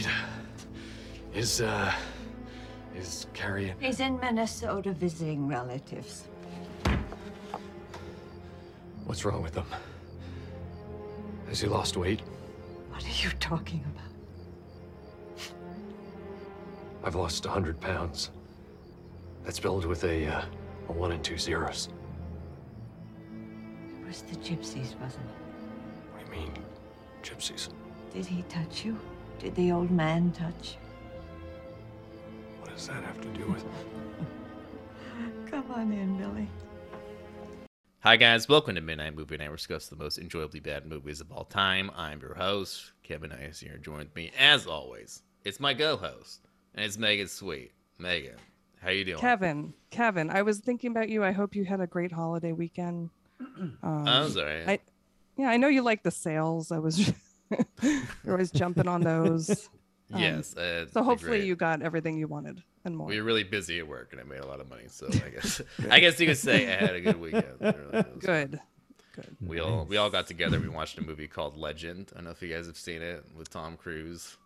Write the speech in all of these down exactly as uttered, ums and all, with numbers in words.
complete. Is, uh, is Carrie in? He's in Minnesota visiting relatives. What's wrong with him? Has he lost weight? What are you talking about? I've lost a hundred pounds. That's spelled with a, uh, a one and two zeros. It was the gypsies, wasn't it? What do you mean, gypsies? Did he touch you? Did the old man touch you? What does that have to do with it? Come on in, Billy. Hi guys, welcome to Midnight Movie Night, where we discuss the most enjoyably bad movies of all time. I'm your host, Kevin Ice, here. Joined with me, as always, it's my co-host, and it's Megan Sweet. Megan, how you doing? Kevin, Kevin, I was thinking about you. I hope you had a great holiday weekend. Um, I'm sorry. I, yeah, I know you like the sales. I was you're always jumping on those. Um, yes. Uh, so hopefully great. You got everything you wanted and more. We were really busy at work, and I made a lot of money. So I guess I guess you could say I had a good weekend. Really good. Good. We nice. all we all got together. We watched a movie called Legend. I don't know if you guys have seen it, with Tom Cruise.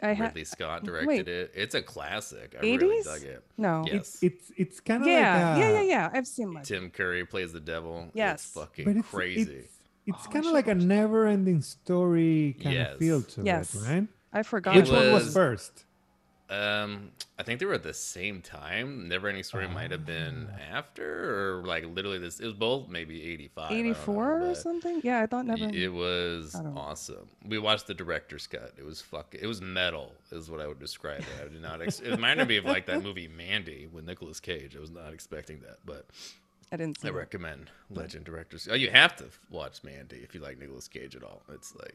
I ha- Ridley Scott directed Wait. it. It's a classic. I eighties? Really dug it. No, yes. it's it's, it's kind of yeah. like a... yeah, yeah, yeah. I've seen Legend. Tim Curry plays the devil. Yes, it's fucking but it's, crazy. It's, it's oh, kind of like a Never-ending Story kind yes. of feel to yes. it, right? I forgot. Which one was first? Um, I think they were at the same time. Never-ending Story oh. might have been after, or like literally this. It was both, maybe eighty-five, eighty-four know, or something. Yeah, I thought Never. It was awesome. We watched the director's cut. It was fuck. It was metal, is what I would describe it. I did not. Ex- it reminded me of like that movie Mandy with Nicolas Cage. I was not expecting that, but I didn't. See I recommend it. Legend director's. Oh, you have to watch Mandy if you like Nicolas Cage at all. It's like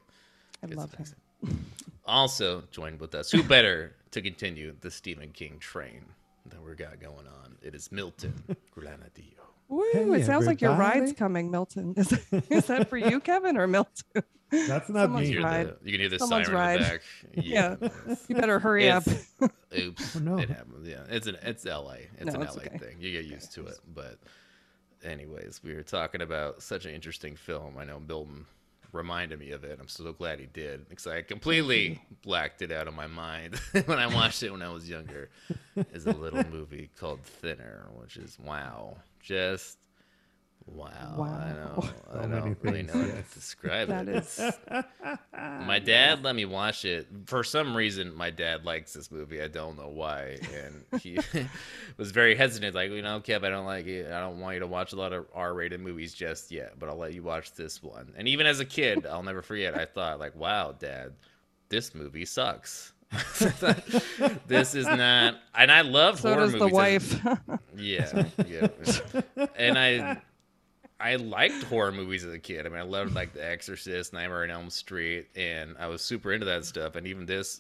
I it's love amazing. him. Also joined with us, who better to continue the Stephen King train that we got going on? It is Milton Granadillo. Ooh, hey, it sounds everybody. like your ride's coming, Milton. Is, is that for you, Kevin, or Milton? That's not Someone's me. The, you can hear the Someone's siren ride. in the back. Yeah, yeah. You better hurry it's, up. Oops, oh, no. It happens. Yeah, it's an it's L A. It's no, an it's L A okay. thing. You get used okay. to it. But anyways, we were talking about such an interesting film. I know Milton reminded me of it. I'm so glad he did, because I completely blacked it out of my mind when I watched it when I was younger. It's a little movie called Thinner, which is wow, just wow. wow. I know, so I don't really know how to describe that it. Is... My dad let me watch it for some reason. My dad likes this movie. I don't know why, and he was very hesitant. Like, you know, Kev, I don't like it. I don't want you to watch a lot of R-rated movies just yet, but I'll let you watch this one. And even as a kid, I'll never forget. I thought, like, wow, Dad, this movie sucks. This is not, and I love so horror movies. So does the wife. yeah, yeah, and I. I liked horror movies as a kid. I mean, I loved like The Exorcist, Nightmare on Elm Street, and I was super into that stuff. And even this,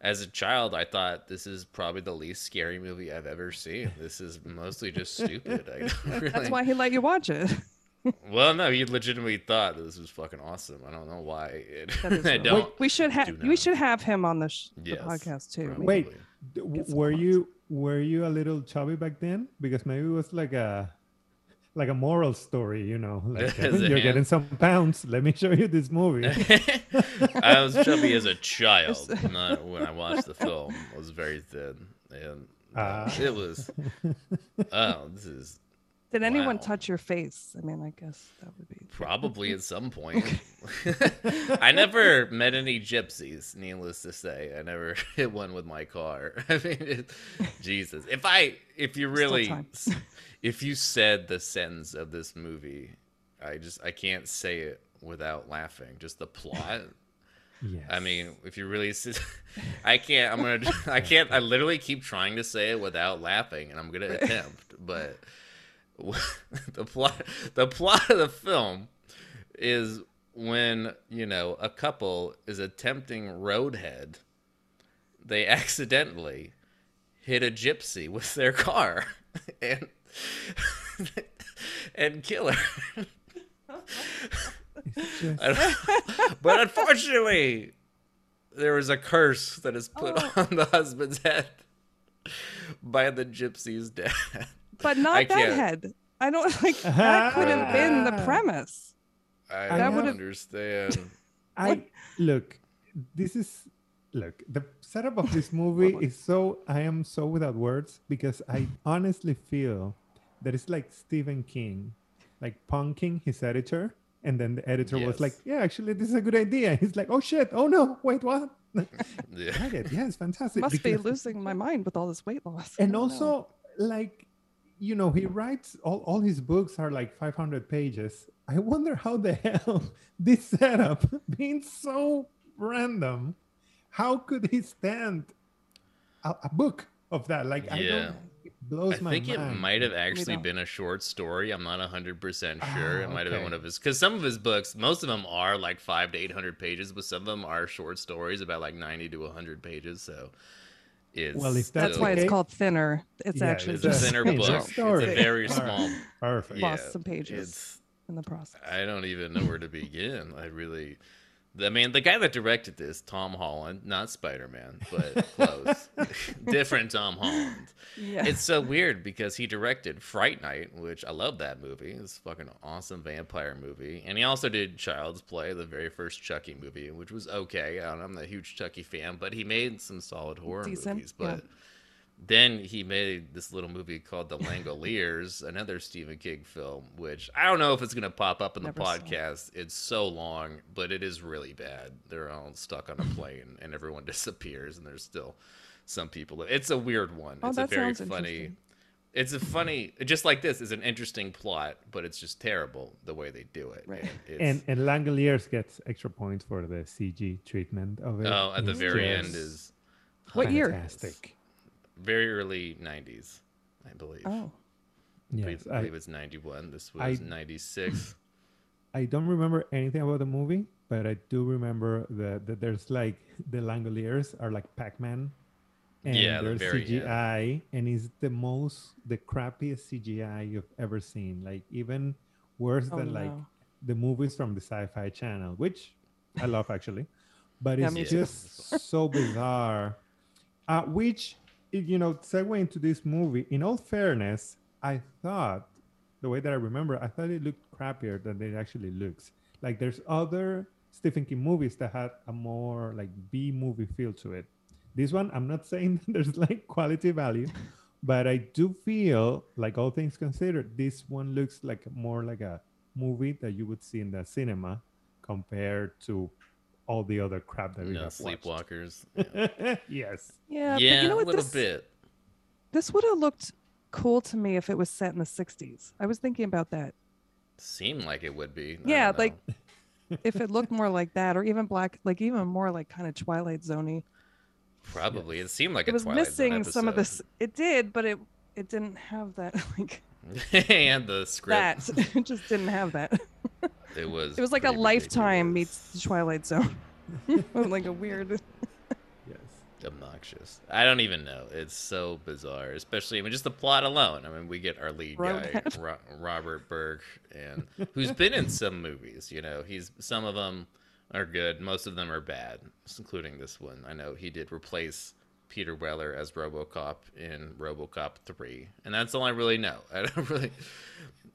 as a child, I thought this is probably the least scary movie I've ever seen. This is mostly just stupid. I really... That's why he let you watch it. Well, no, he legitimately thought this was fucking awesome. I don't know why. It... I don't. We should have we should have him on the, sh- yes, the podcast too. Probably. Wait, w- were you were you a little chubby back then? Because maybe it was like a. Like a moral story, you know. Like, you're getting some pounds. Let me show you this movie. I was chubby as a child. Not when I watched the film. I was very thin, and uh, it was. Oh, this is. Did anyone wow. touch your face? I mean, I guess that would be probably at some point. I never met any gypsies, needless to say. I never hit one with my car. I mean, it, Jesus. If I, if you really, if you said the sentence of this movie, I just, I can't say it without laughing. Just the plot. Yes. I mean, if you really, I can't. I'm gonna. I can't. I literally keep trying to say it without laughing, and I'm gonna attempt, but. the plot the plot of the film is when, you know, a couple is attempting roadhead, they accidentally hit a gypsy with their car and and kill her. But unfortunately there is a curse that is put oh. on the husband's head by the gypsy's dad. But not I that can't. head. I don't like that could have been the premise. I that don't understand. I look. This is Look, the setup of this movie is so, I am so without words, because I honestly feel that it's like Stephen King, like punking his editor. And then the editor yes. was like, yeah, actually, this is a good idea. He's like, oh, shit. Oh, no. Wait, what? yeah. I get it. Yeah, it's fantastic. Must because... be losing my mind with all this weight loss. And also, know. like, you know, he writes all, all his books are like five hundred pages. I wonder how the hell this setup being so random. How could he stand a, a book of that? Like, yeah. I don't, it blows I my mind. I think it might have actually been a short story. I'm not one hundred percent sure. Oh, it might okay. have been one of his, because some of his books, most of them are like five to eight hundred pages, but some of them are short stories about like ninety to one hundred pages. So it's. Well, if that's, that's why okay. it's called Thinner. It's yeah, actually it's a thinner book. It's a very small. Perfect. Yeah, lost some pages in the process. I don't even know where to begin. I really. I mean, the guy that directed this, Tom Holland, not Spider-Man, but close. Different Tom Holland. Yeah. It's so weird because he directed Fright Night, which I love that movie. It's a fucking awesome vampire movie. And he also did Child's Play, the very first Chucky movie, which was okay. I don't know, I'm not a huge Chucky fan, but he made some solid horror Decent. movies. But yeah. Then he made this little movie called The Langoliers, another Stephen King film, which I don't know if it's going to pop up in Never the podcast. It. It's so long, but it is really bad. They're all stuck on a plane and everyone disappears, and there's still some people. It's a weird one. Oh, it's a very funny. It's a funny, just like this is an interesting plot, but it's just terrible the way they do it. Right. And, and and Langoliers gets extra points for the C G treatment of it. Oh, at the very yes. end is what year? Fantastic. Very early nineties, I believe. Oh, yes, I believe I, it's ninety-one. This was I, ninety-six. I don't remember anything about the movie, but I do remember that, that there's like the Langoliers are like Pac-Man, and yeah, there's very, C G I, yeah. and it's the most the crappiest C G I you've ever seen. Like even worse oh, than no. like the movies from the Sci-Fi Channel, which I love actually, but it's yeah, just too. so bizarre. Uh, which You know, segue into this movie. In all fairness, I thought, the way that I remember, I thought it looked crappier than it actually looks. Like there's other Stephen King movies that had a more like B movie feel to it. This one, I'm not saying that there's like quality value, but I do feel like all things considered, this one looks like more like a movie that you would see in the cinema compared to all the other crap that we no, have Sleepwalkers. Yeah. yes. Yeah, yeah, but you know what, a little this, bit. This would have looked cool to me if it was set in the sixties. I was thinking about that. Seemed like it would be. Yeah, like if it looked more like that, or even black, like even more like kind of Twilight Zone-y. Probably. It seemed like it a was Twilight missing Zone some of this. It did, but it it didn't have that. Like and the script. That it just didn't have that. It was. It was like a Lifetime meets the Twilight Zone. Like a weird. Yes. Obnoxious. I don't even know. It's so bizarre, especially I mean just the plot alone. I mean we get our lead guy Ro- Robert Burke, and who's been in some movies. You know, he's some of them are good, most of them are bad, including this one. I know he did replace Peter Weller as RoboCop in RoboCop three, and that's all I really know. I don't really.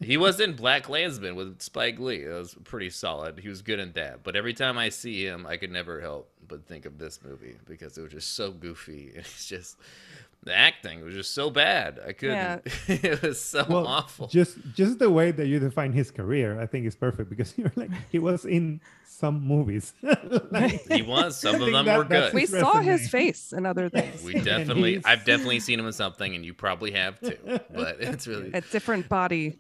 He was in BlacKkKlansman with Spike Lee. It was pretty solid. He was good in that. But every time I see him, I could never help but think of this movie because it was just so goofy. It's just the acting was just so bad. I couldn't. Yeah. It was so well, awful. Just just the way that you define his career, I think is perfect because you're like he was in some movies. like, he was. Some of them that, were good. We resume. saw his face in other things. We definitely. I've definitely seen him in something, and you probably have too. But it's really a different body.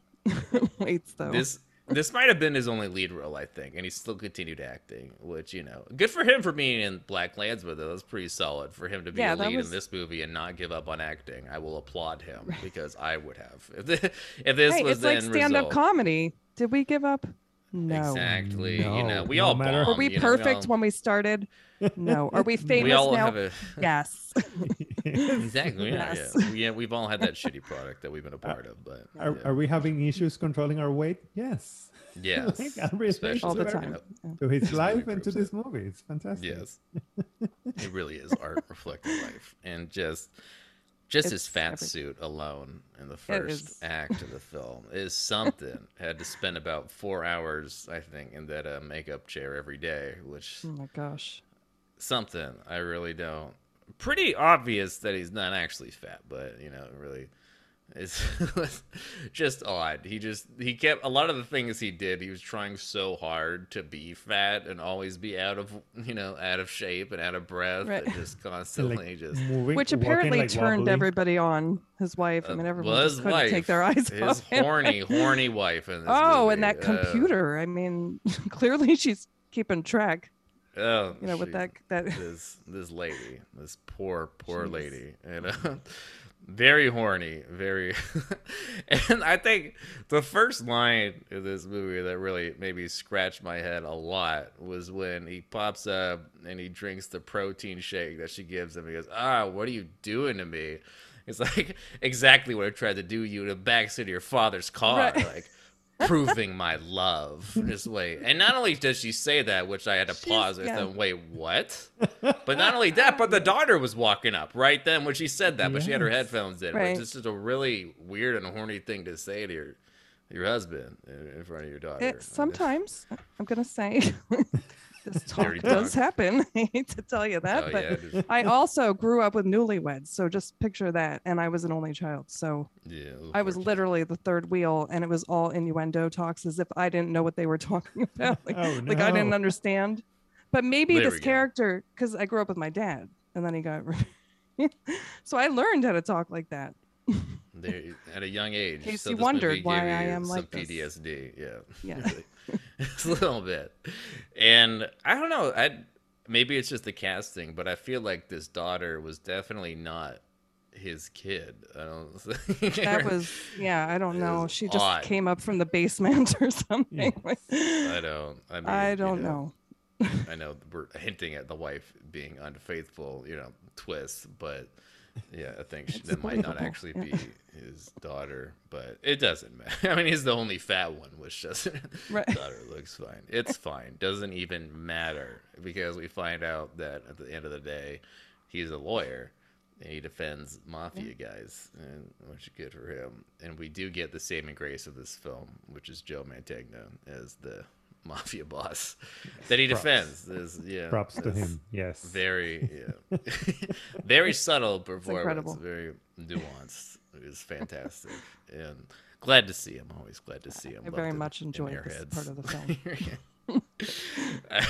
Waits, though. This this might have been his only lead role, I think, and he still continued acting, which you know, good for him for being in BlacKkKlansman. Though that's pretty solid for him to be yeah, the lead was... in this movie and not give up on acting. I will applaud him right. because I would have if this, if this hey, was it's the like stand-up result. comedy. Did we give up? No, exactly. No. You know, we no all bombed, were we you know, perfect we all... when we started? No, are we famous we all now? Have a... Yes. Exactly. Yeah, yes. yeah. yeah, we've all had that shitty product that we've been a part of. But yeah. are, are we having issues controlling our weight? Yes. Yes. Like, all the time. Our, to his life and to this movie, it's fantastic. Yes, it really is art reflecting life, and just just it's his fat everything. suit alone in the first act of the film is something. Had to spend about four hours, I think, in that uh, makeup chair every day, which oh my gosh. something. I really don't. Pretty obvious that he's not actually fat, but, you know, really, it's just odd. He just, he kept, a lot of the things he did, he was trying so hard to be fat and always be out of, you know, out of shape and out of breath, right. and just constantly like, just. Moving, which apparently like turned wobbly. everybody on, his wife. Uh, I mean, everyone well, just couldn't wife, take their eyes his off his horny, him. horny wife. In this oh, movie. And that uh, computer. I mean, clearly she's keeping track. Oh, you know, with that, that this this lady, this poor poor Jeez. lady, and uh, very horny, very. And I think the first line in this movie that really maybe scratched my head a lot was when he pops up and he drinks the protein shake that she gives him. He goes, "Ah, what are you doing to me?" It's like exactly what I tried to do you in the backseat of your father's car, right. like. Proving my love this way. And not only does she say that, which I had to She's, pause and yeah. then wait, what? But not only that, but the daughter was walking up right then when she said that, yes. but she had her headphones in. Right. Which is just a really weird and horny thing to say to your your husband in, in front of your daughter. It, sometimes I'm gonna say this talk does happen. I hate to tell you that, oh, but yeah, just... I also grew up with newlyweds, so just picture that. And I was an only child, so yeah, I was literally the third wheel, and it was all innuendo talks as if I didn't know what they were talking about. Like, oh, no. like I didn't understand. But maybe there this character, because I grew up with my dad, and then he got so I learned how to talk like that. They're, at a young age. In case so you wondered why I am like this. P T S D, yeah. Yeah. It's a little bit. And I don't know, I maybe it's just the casting, but I feel like this daughter was definitely not his kid. I don't think. That was, yeah, I don't know. She just odd. came up from the basement or something. Yeah. I don't. I, mean, I don't you know. know. I know we're hinting at the wife being unfaithful, you know, twists, but... Yeah, I think she, that might not actually be yeah. his daughter, but it doesn't matter. I mean, he's the only fat one, which doesn't. Right. Daughter looks fine. It's fine. Doesn't even matter because we find out that at the end of the day, he's a lawyer and he defends mafia yeah. guys, and which is good for him. And we do get the saving grace of this film, which is Joe Mantegna as the mafia boss that he props. defends. There's, yeah, props to him. Yes, very, yeah, very subtle performance, very nuanced. It is fantastic, and glad to see him. Always glad to see him. I Loved very much in, enjoyed in this heads. part of the film. I,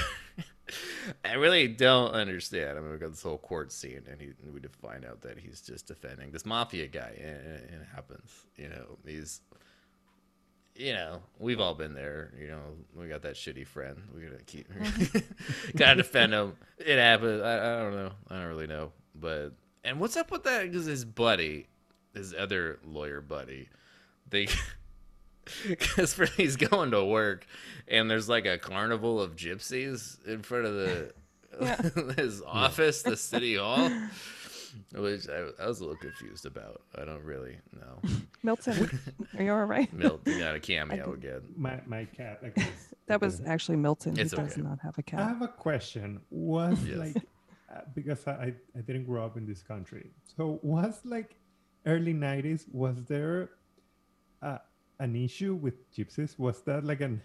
I really don't understand. I mean, we got this whole court scene, and he, we find out that he's just defending this mafia guy, and, and it happens. You know, he's. You know, we've all been there. You know, we got that shitty friend. We're gonna keep, gotta defend him. It happens. I, I don't know. I don't really know. But and what's up with that? Because his buddy, his other lawyer buddy, they, because he's going to work, and there's like a carnival of gypsies in front of the yeah. his office, yeah. the city hall. Which I, I was a little confused about. I don't really know. Milton, are you all right? Milton got a cameo again. My my cat. Okay. That was actually Milton. It's he okay. does not have a cat. I have a question. Was yes. like uh, because I I didn't grow up in this country. So was like early nineties. Was there uh, an issue with gypsies? Was that like an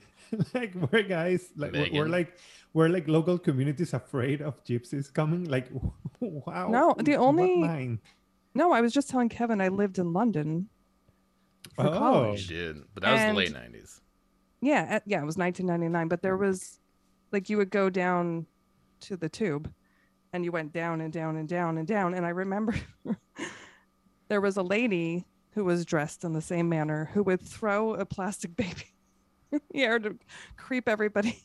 like were guys like were, were like were like local communities afraid of gypsies coming? Like wow. No, the only no, I was just telling Kevin I lived in London for oh, college. You did, but that and, was the late nineties. Yeah, at, yeah, it was nineteen ninety-nine. But there was like you would go down to the tube, and you went down and down and down and down. And I remember there was a lady who was dressed in the same manner, who would throw a plastic baby in the air to creep everybody.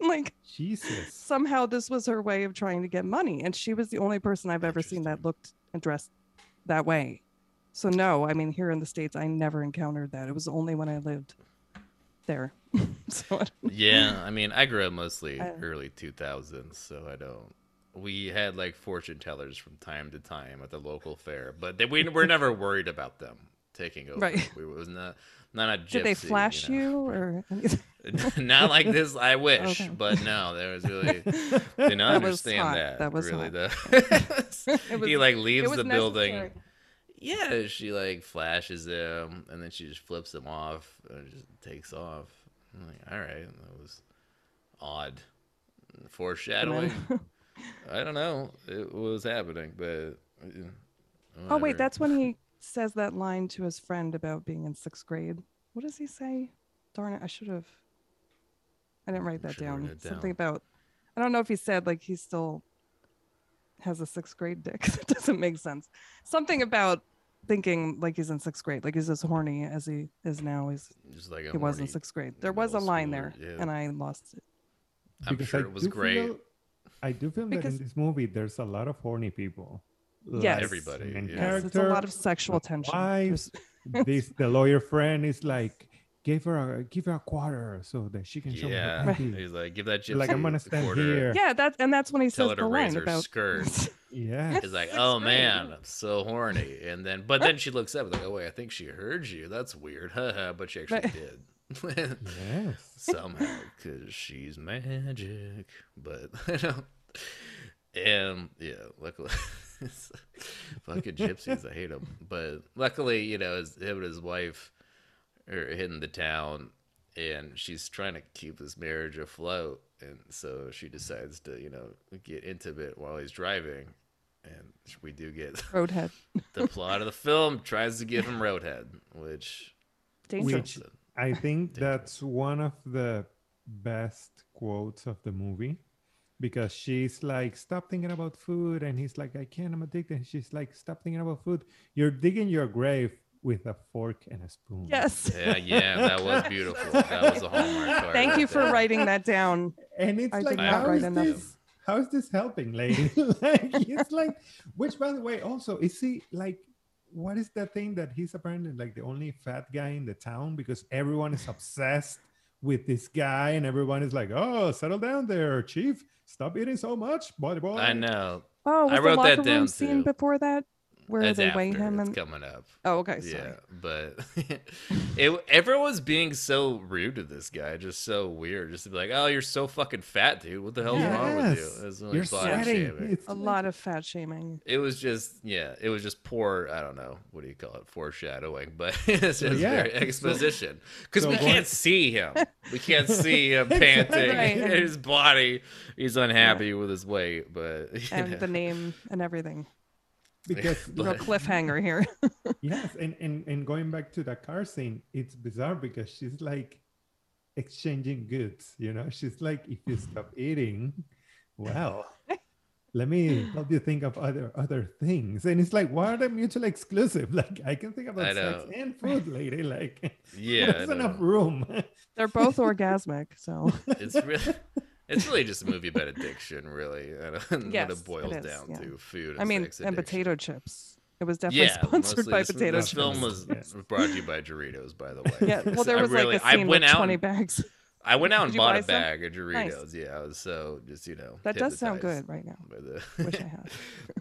Like, Jesus. Somehow this was her way of trying to get money. And she was the only person I've ever seen that looked and dressed that way. So no, I mean, here in the States, I never encountered that. It was only when I lived there. So I yeah, I mean, I grew up mostly uh, early two thousands, so I don't. We had like fortune tellers from time to time at the local fair, but they, we were never worried about them taking over. Right. We was not not a gypsy. Did they flash you, know, you or anything? Not like this? I wish, okay. But no, there was really did not that understand was that. That was really the. He like leaves the building. Necessary. Yeah, she like flashes him, and then she just flips him off and just takes off. I'm like, all right, that was odd foreshadowing. I don't know. It was happening, but. You know, oh, wait, that's when he says that line to his friend about being in sixth grade. What does he say? Darn it, I should have. I didn't write that down. down. Something about. I don't know if he said, like, he still has a sixth grade dick. It doesn't make sense. Something about thinking like he's in sixth grade, like he's as horny as he is now. He's just like he was in sixth grade. There was a line there, yeah. and I lost it. I'm because sure I it was great. Feel, I do feel because, that in this movie, there's a lot of horny people. Like, yes, everybody. Yes. Character, it's a lot of sexual tension. Wives, this the lawyer friend is like, give her a give her a quarter so that she can show yeah. her. Yeah, right. He's like, give that gypsy like I'm gonna stand quarter. Here. Yeah, that's and that's when he Tell says her the to line raise her about skirt. Yeah, he's like, oh man, I'm so horny, and then but then she looks up like, oh wait, I think she heard you. That's weird, haha. But she actually did. Yes, somehow because she's magic. But I know, and yeah, luckily. Fucking gypsies, I hate them. But luckily, you know, his, him and his wife are hitting the town, and she's trying to keep this marriage afloat, and so she decides to, you know, get intimate while he's driving, and we do get Roadhead. The plot of the film tries to give him Roadhead, which dangerous. Which I think that's one of the best quotes of the movie. Because she's like, stop thinking about food. And he's like, I can't, I'm addicted. And she's like, stop thinking about food. You're digging your grave with a fork and a spoon. Yes. Yeah, yeah, that was beautiful. That was a hallmark card. Thank you for that. Writing that down. And it's I like, how is, this, how is this helping, lady? Like, it's like, which by the way, also, is he like, what is that thing that he's apparently like the only fat guy in the town? Because everyone is obsessed with this guy, and everyone is like, oh, settle down there, chief. Stop eating so much, buddy boy. I know. Oh, I wrote that down scene too. Before that, where That's they after. Weigh him and it's coming up. Oh, okay. Sorry. Yeah, but it, everyone was being so rude to this guy, just so weird. Just to be like, oh, you're so fucking fat, dude. What the hell's yes. wrong with you? It was like a lot of fat shaming. It was just, yeah, it was just poor. I don't know, what do you call it? Foreshadowing, but it's just yeah. very exposition because so, so we boy. can't see him. We can't see him panting. Right. His body, he's unhappy yeah. with his weight, but and know. the name and everything. Because yeah, but... no cliffhanger here. Yes, and, and and going back to the car scene, it's bizarre because she's like exchanging goods, you know. She's like, if you stop eating, well, let me help you think of other other things. And it's like, why are they mutually exclusive? Like, I can think about sex and food, lady. Like, yeah, there's enough room. They're both orgasmic, so it's really. It's really just a movie about addiction, really. And yes, what it boils it is, down yeah. to food and I mean, sex addiction. And potato chips. It was definitely yeah, sponsored by potato chips. The film was yes. brought to you by Doritos, by the way. Yeah, well, there was I really, like a scene with twenty and, bags. I went out and bought a some? bag of Doritos. Nice. Yeah, I was so just, you know. That does sound good right now. The Wish I had.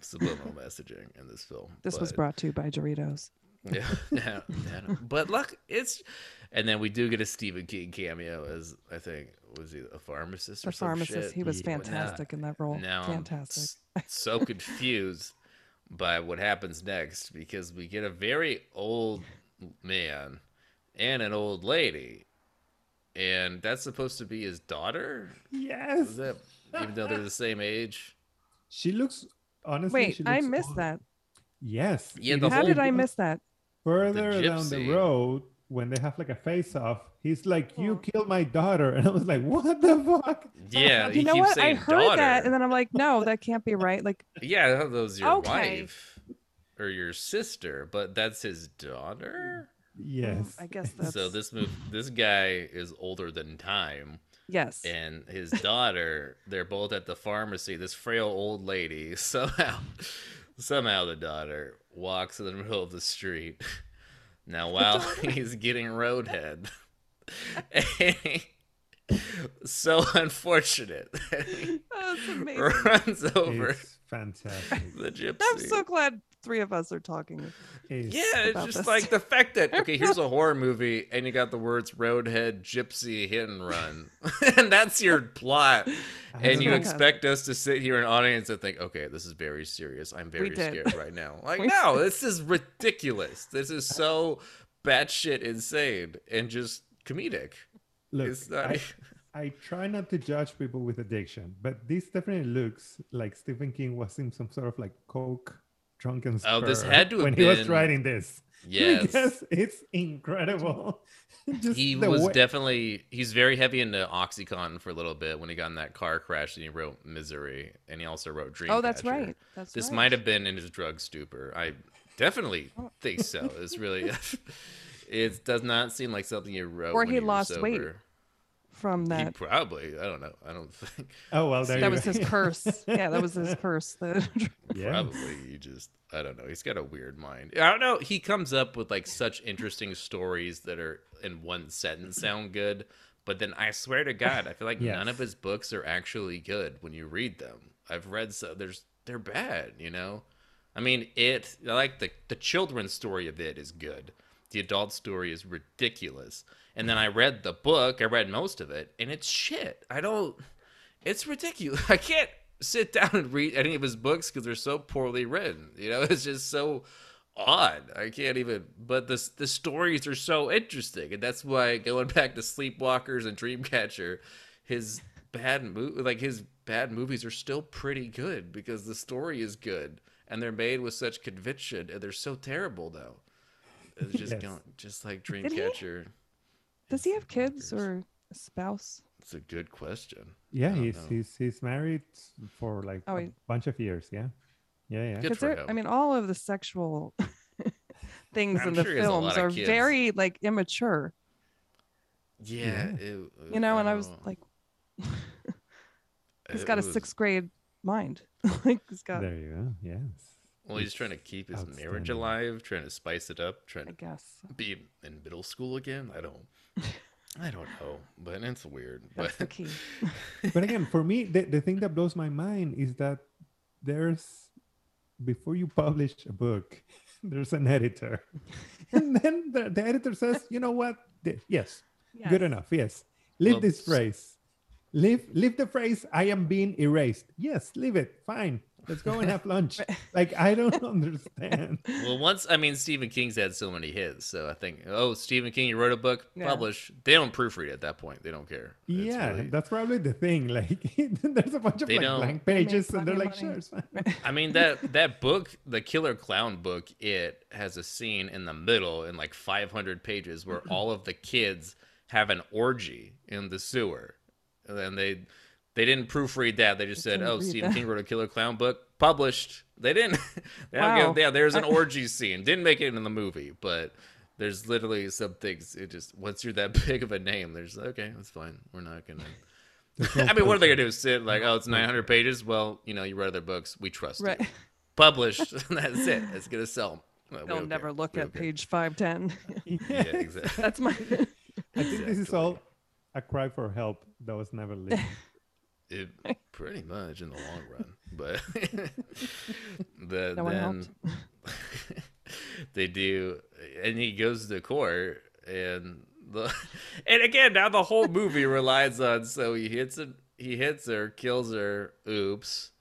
Subliminal messaging in this film. This but, was brought to you by Doritos. Yeah, yeah, yeah, but look, it's, and then we do get a Stephen King cameo as I think was he a pharmacist or a some pharmacist. Shit? He was fantastic now, in that role. Now fantastic. I'm so confused by what happens next because we get a very old man and an old lady, and that's supposed to be his daughter. Yes, is that, even though they're the same age, she looks honestly. Wait, she looks I missed old. that. Yes. Yeah, how did I miss that? Further the down the road, when they have like a face-off, he's like, "You oh. killed my daughter," and I was like, "What the fuck?" Yeah, you know what? I heard daughter. that, and then I'm like, "No, that can't be right." Like, yeah, that was your okay. wife or your sister, but that's his daughter. Yes, I guess that's... so. This move, this guy is older than time. Yes, and his daughter. They're both at the pharmacy. This frail old lady somehow. Somehow the daughter walks in the middle of the street. Now while he's getting roadhead, so unfortunate. That's amazing. Runs over. It's fantastic. The gypsy. I'm so glad three of us are talking. It's yeah, it's just this. Like the fact that okay, here's a horror movie, and you got the words roadhead, gypsy, hit and run, and that's your plot. And you expect God. us to sit here in an audience and think, okay, this is very serious. I'm very scared right now. Like, no, this is ridiculous. This is so batshit insane and just comedic. Look, it's not... I, I try not to judge people with addiction, but this definitely looks like Stephen King was in some sort of like coke drunken spur. Oh, this had to have when been... he was writing this. Yes, it's incredible. Just he was way... definitely, he's very heavy into OxyContin for a little bit when he got in that car crash and he wrote Misery and he also wrote Dreamcatcher. Oh, that's right. That's this right. might have been in his drug stupor. I definitely oh. think so. It's really, it does not seem like something you wrote. Or when he lost sober. weight from that. He probably, I don't know. I don't think. Oh, well, there that you was go. his curse. Yeah, that was his curse. Yeah. Probably you just. I don't know. He's got a weird mind. I don't know. He comes up with like such interesting stories that are in one sentence sound good, but then I swear to God, I feel like yes. none of his books are actually good when you read them. I've read so there's they're bad, you know. I mean, it I like the the children's story of it is good. The adult story is ridiculous. And then I read the book. I read most of it, and it's shit. I don't. It's ridiculous. I can't sit down and read any of his books because they're so poorly written. You know, it's just so odd. I can't even. But the the stories are so interesting, and that's why going back to Sleepwalkers and Dreamcatcher, his bad mo- like his bad movies are still pretty good because the story is good and they're made with such conviction and they're so terrible though. It's just yes. going, just like Dreamcatcher. Does he have kids or a spouse? It's a good question. Yeah, he's, he's he's married for like oh, a bunch of years. Yeah, yeah, yeah. Good for him. I mean, all of the sexual things I'm in the sure films are kids. very like immature. Yeah, yeah. It, you know, I and I was know. like, he's got was... a sixth grade mind. Like he's got. There you go. Yes. Well, he's trying to keep his marriage alive, trying to spice it up, trying I guess. to be in middle school again. I don't. I don't know, but it's weird. That's but... the key. But again, for me, the, the thing that blows my mind is that there's, before you publish a book, there's an editor. And then the, the editor says, you know what? The, yes, yes, good enough. Yes. Leave well, this phrase. Leave, leave the phrase, I am being erased. Yes, leave it. Fine. Let's go and have lunch. Like, I don't understand. Well, once, I mean, Stephen King's had so many hits. So I think, oh, Stephen King, you wrote a book, yeah. publish. They don't proofread at that point. They don't care. It's yeah, really... that's probably the thing. Like, there's a bunch of like, blank pages, they and they're like, sure, it's fine. I mean, that, that book, the Killer Clown book, it has a scene in the middle in like five hundred pages where all of the kids have an orgy in the sewer. And then they... They didn't proofread that. They just said, "Oh, Stephen King wrote a Killer Clown book, published." They didn't. They wow. don't give, yeah, there's an orgy scene. Didn't make it in the movie, but there's literally some things. It just once you're that big of a name, there's okay, that's fine. We're not gonna. I mean, what are they gonna do? Sit like, oh, it's nine hundred pages. Well, you know, you read other books. We trust right. you. Published. And that's it. It's gonna sell. Well, They'll never care. look we at page five ten. Yeah, exactly. That's my. I think exactly. this is all a cry for help that was never lived. It pretty much in the long run, but the, no then they do, and he goes to court, and the and again now the whole movie relies on so he hits it, he hits her, kills her, oops,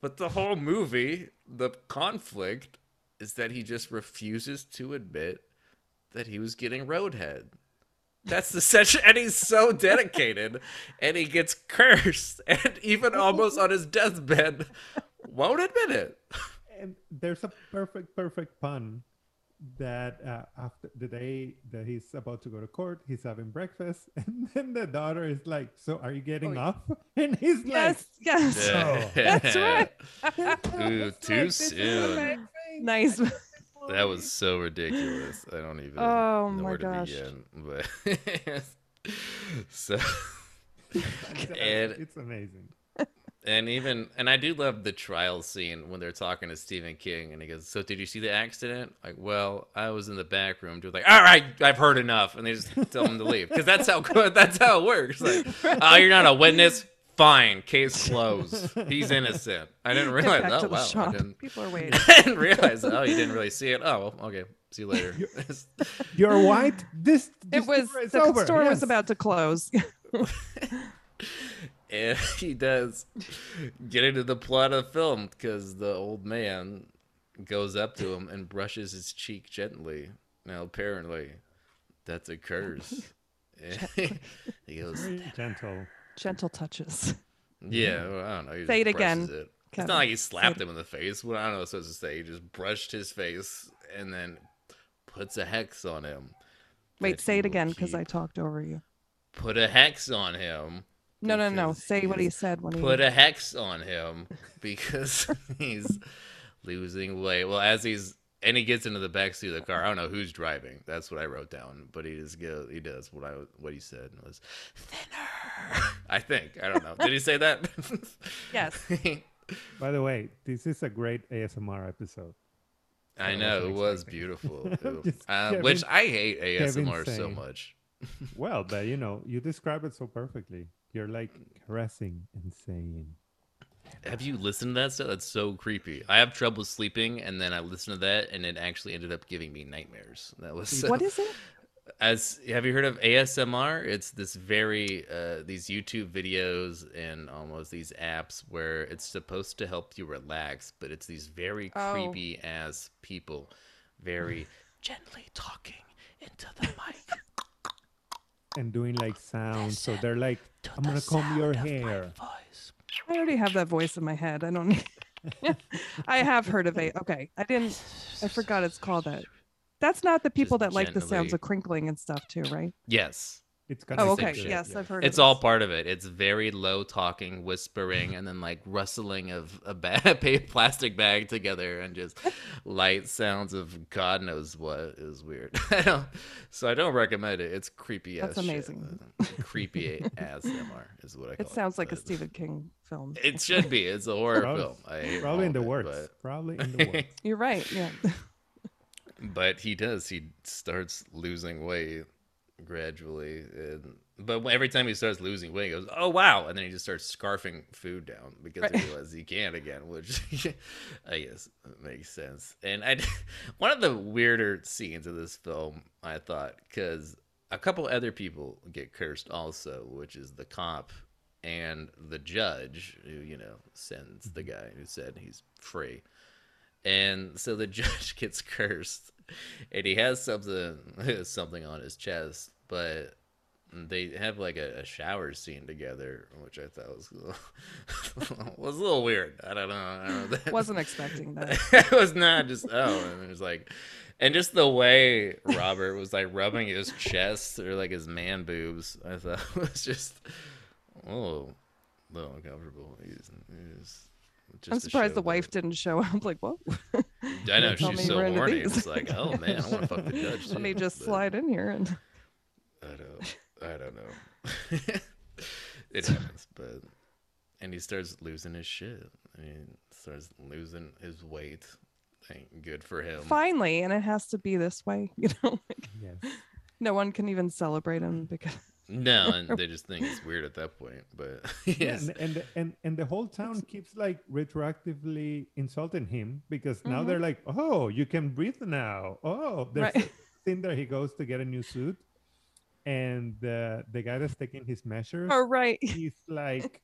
but the whole movie the conflict is that he just refuses to admit that he was getting roadhead. That's the session, and he's so dedicated, and he gets cursed, and even almost on his deathbed, won't admit it. And there's a perfect, perfect pun that uh, after the day that he's about to go to court, he's having breakfast, and then the daughter is like, "So are you getting oh, up?" And he's yes, like, "Yes, yes, oh. that's right." Ooh, too like, soon. Nice. That was so ridiculous. I don't even oh, know where gosh. to begin. But so and, it's amazing. And even and I do love the trial scene when they're talking to Stephen King and he goes, "So did you see the accident?" Like, "Well, I was in the back room." Dude, like, "All right, I've heard enough," and they just tell him to leave because that's how good that's how it works. Like, "Oh, you're not a witness." Fine, case closed. He's innocent. I didn't realize. Back oh, to the wow. shop. I didn't, People are waiting. I didn't realize. Oh, you didn't really see it. Oh, well, okay. See you later. You're, you're white. This, this it was is the over. store yes. was about to close. And he does get into the plot of the film because the old man goes up to him and brushes his cheek gently. Now, apparently, that's a curse. He goes, "Gentle." Gentle touches. Yeah, well, I don't know. He Say just it again. It. It's not like he slapped Say him in the face. Well, I don't know what I'm supposed to say. He just brushed his face and then puts a hex on him. Wait, say it again because I talked over you. Put a hex on him. No, no, no. Say what he said when he put a hex on him because he's losing weight. Well, as he's and he gets into the backseat of the car. I don't know who's driving. That's what I wrote down. But he just goes, he does what I what he said was thinner. I think. I don't know. Did he say that? Yes. By the way, this is a great A S M R episode. I know, it was beautiful. uh, Kevin, which I hate A S M R saying, so much. Well, but you know, you describe it so perfectly. You're like caressing and saying. Have you listened to that stuff? That's so creepy. I have trouble sleeping, and then I listened to that, and it actually ended up giving me nightmares. That was so, what is it? As have you heard of A S M R? It's this very uh, these YouTube videos and almost these apps where it's supposed to help you relax, but it's these very oh. creepy ass people, very gently talking into the mic. And doing like sounds, so they're like, "I'm gonna comb your hair." I already have that voice in my head. I don't need. I have heard of it. Okay, I didn't. I forgot it's called that. That's not the people Just that gently. Like the sounds of crinkling and stuff too, right? Yes. It's kind of oh, okay. Shit. Yes, yeah. I've heard. It's of all this. Part of it. It's very low talking, whispering, and then like rustling of a bag, plastic bag together, and just light sounds of God knows what is weird. I don't, so I don't recommend it. It's creepy. That's ass amazing. Shit. Creepy A S M R is what I call it. It sounds it, like a Stephen King film. It should be. It's a horror probably, film. I probably in the works. But... Probably in the works. You're right. Yeah. But he does. He starts losing weight gradually, and, but every time he starts losing weight, he goes, "Oh wow!" and then he just starts scarfing food down because right. he realizes he can't again, which I guess makes sense. And I, one of the weirder scenes of this film, I thought, because a couple other people get cursed also, which is the cop and the judge, who you know sends the guy who said he's free, and so the judge gets cursed. And he has something something on his chest, but they have like a, a shower scene together, which I thought was, was a little weird. I don't know. I don't know that. Wasn't expecting that. It was not just, oh, and it was like, and just the way Robert was like rubbing his chest or like his man boobs, I thought was just, oh, a little uncomfortable. He's, he's, Just I'm surprised the wife it. didn't show up. I'm like, whoa. I know, she's so horny. It's like, oh man, I want to fuck the judge. Let too. me just but slide in here and. I don't, I don't know. It happens, but and he starts losing his shit. I mean, starts losing his weight. Thank good for him. Finally, and it has to be this way, you know. Like, yes. No one can even celebrate him because. No, and they just think it's weird at that point. But yes. Yeah, and, and and and the whole town keeps like retroactively insulting him because now mm-hmm. they're like, "Oh, you can breathe now." Oh, there's right. a thing there. He goes to get a new suit, and uh, the guy that's taking his measures. All right. He's like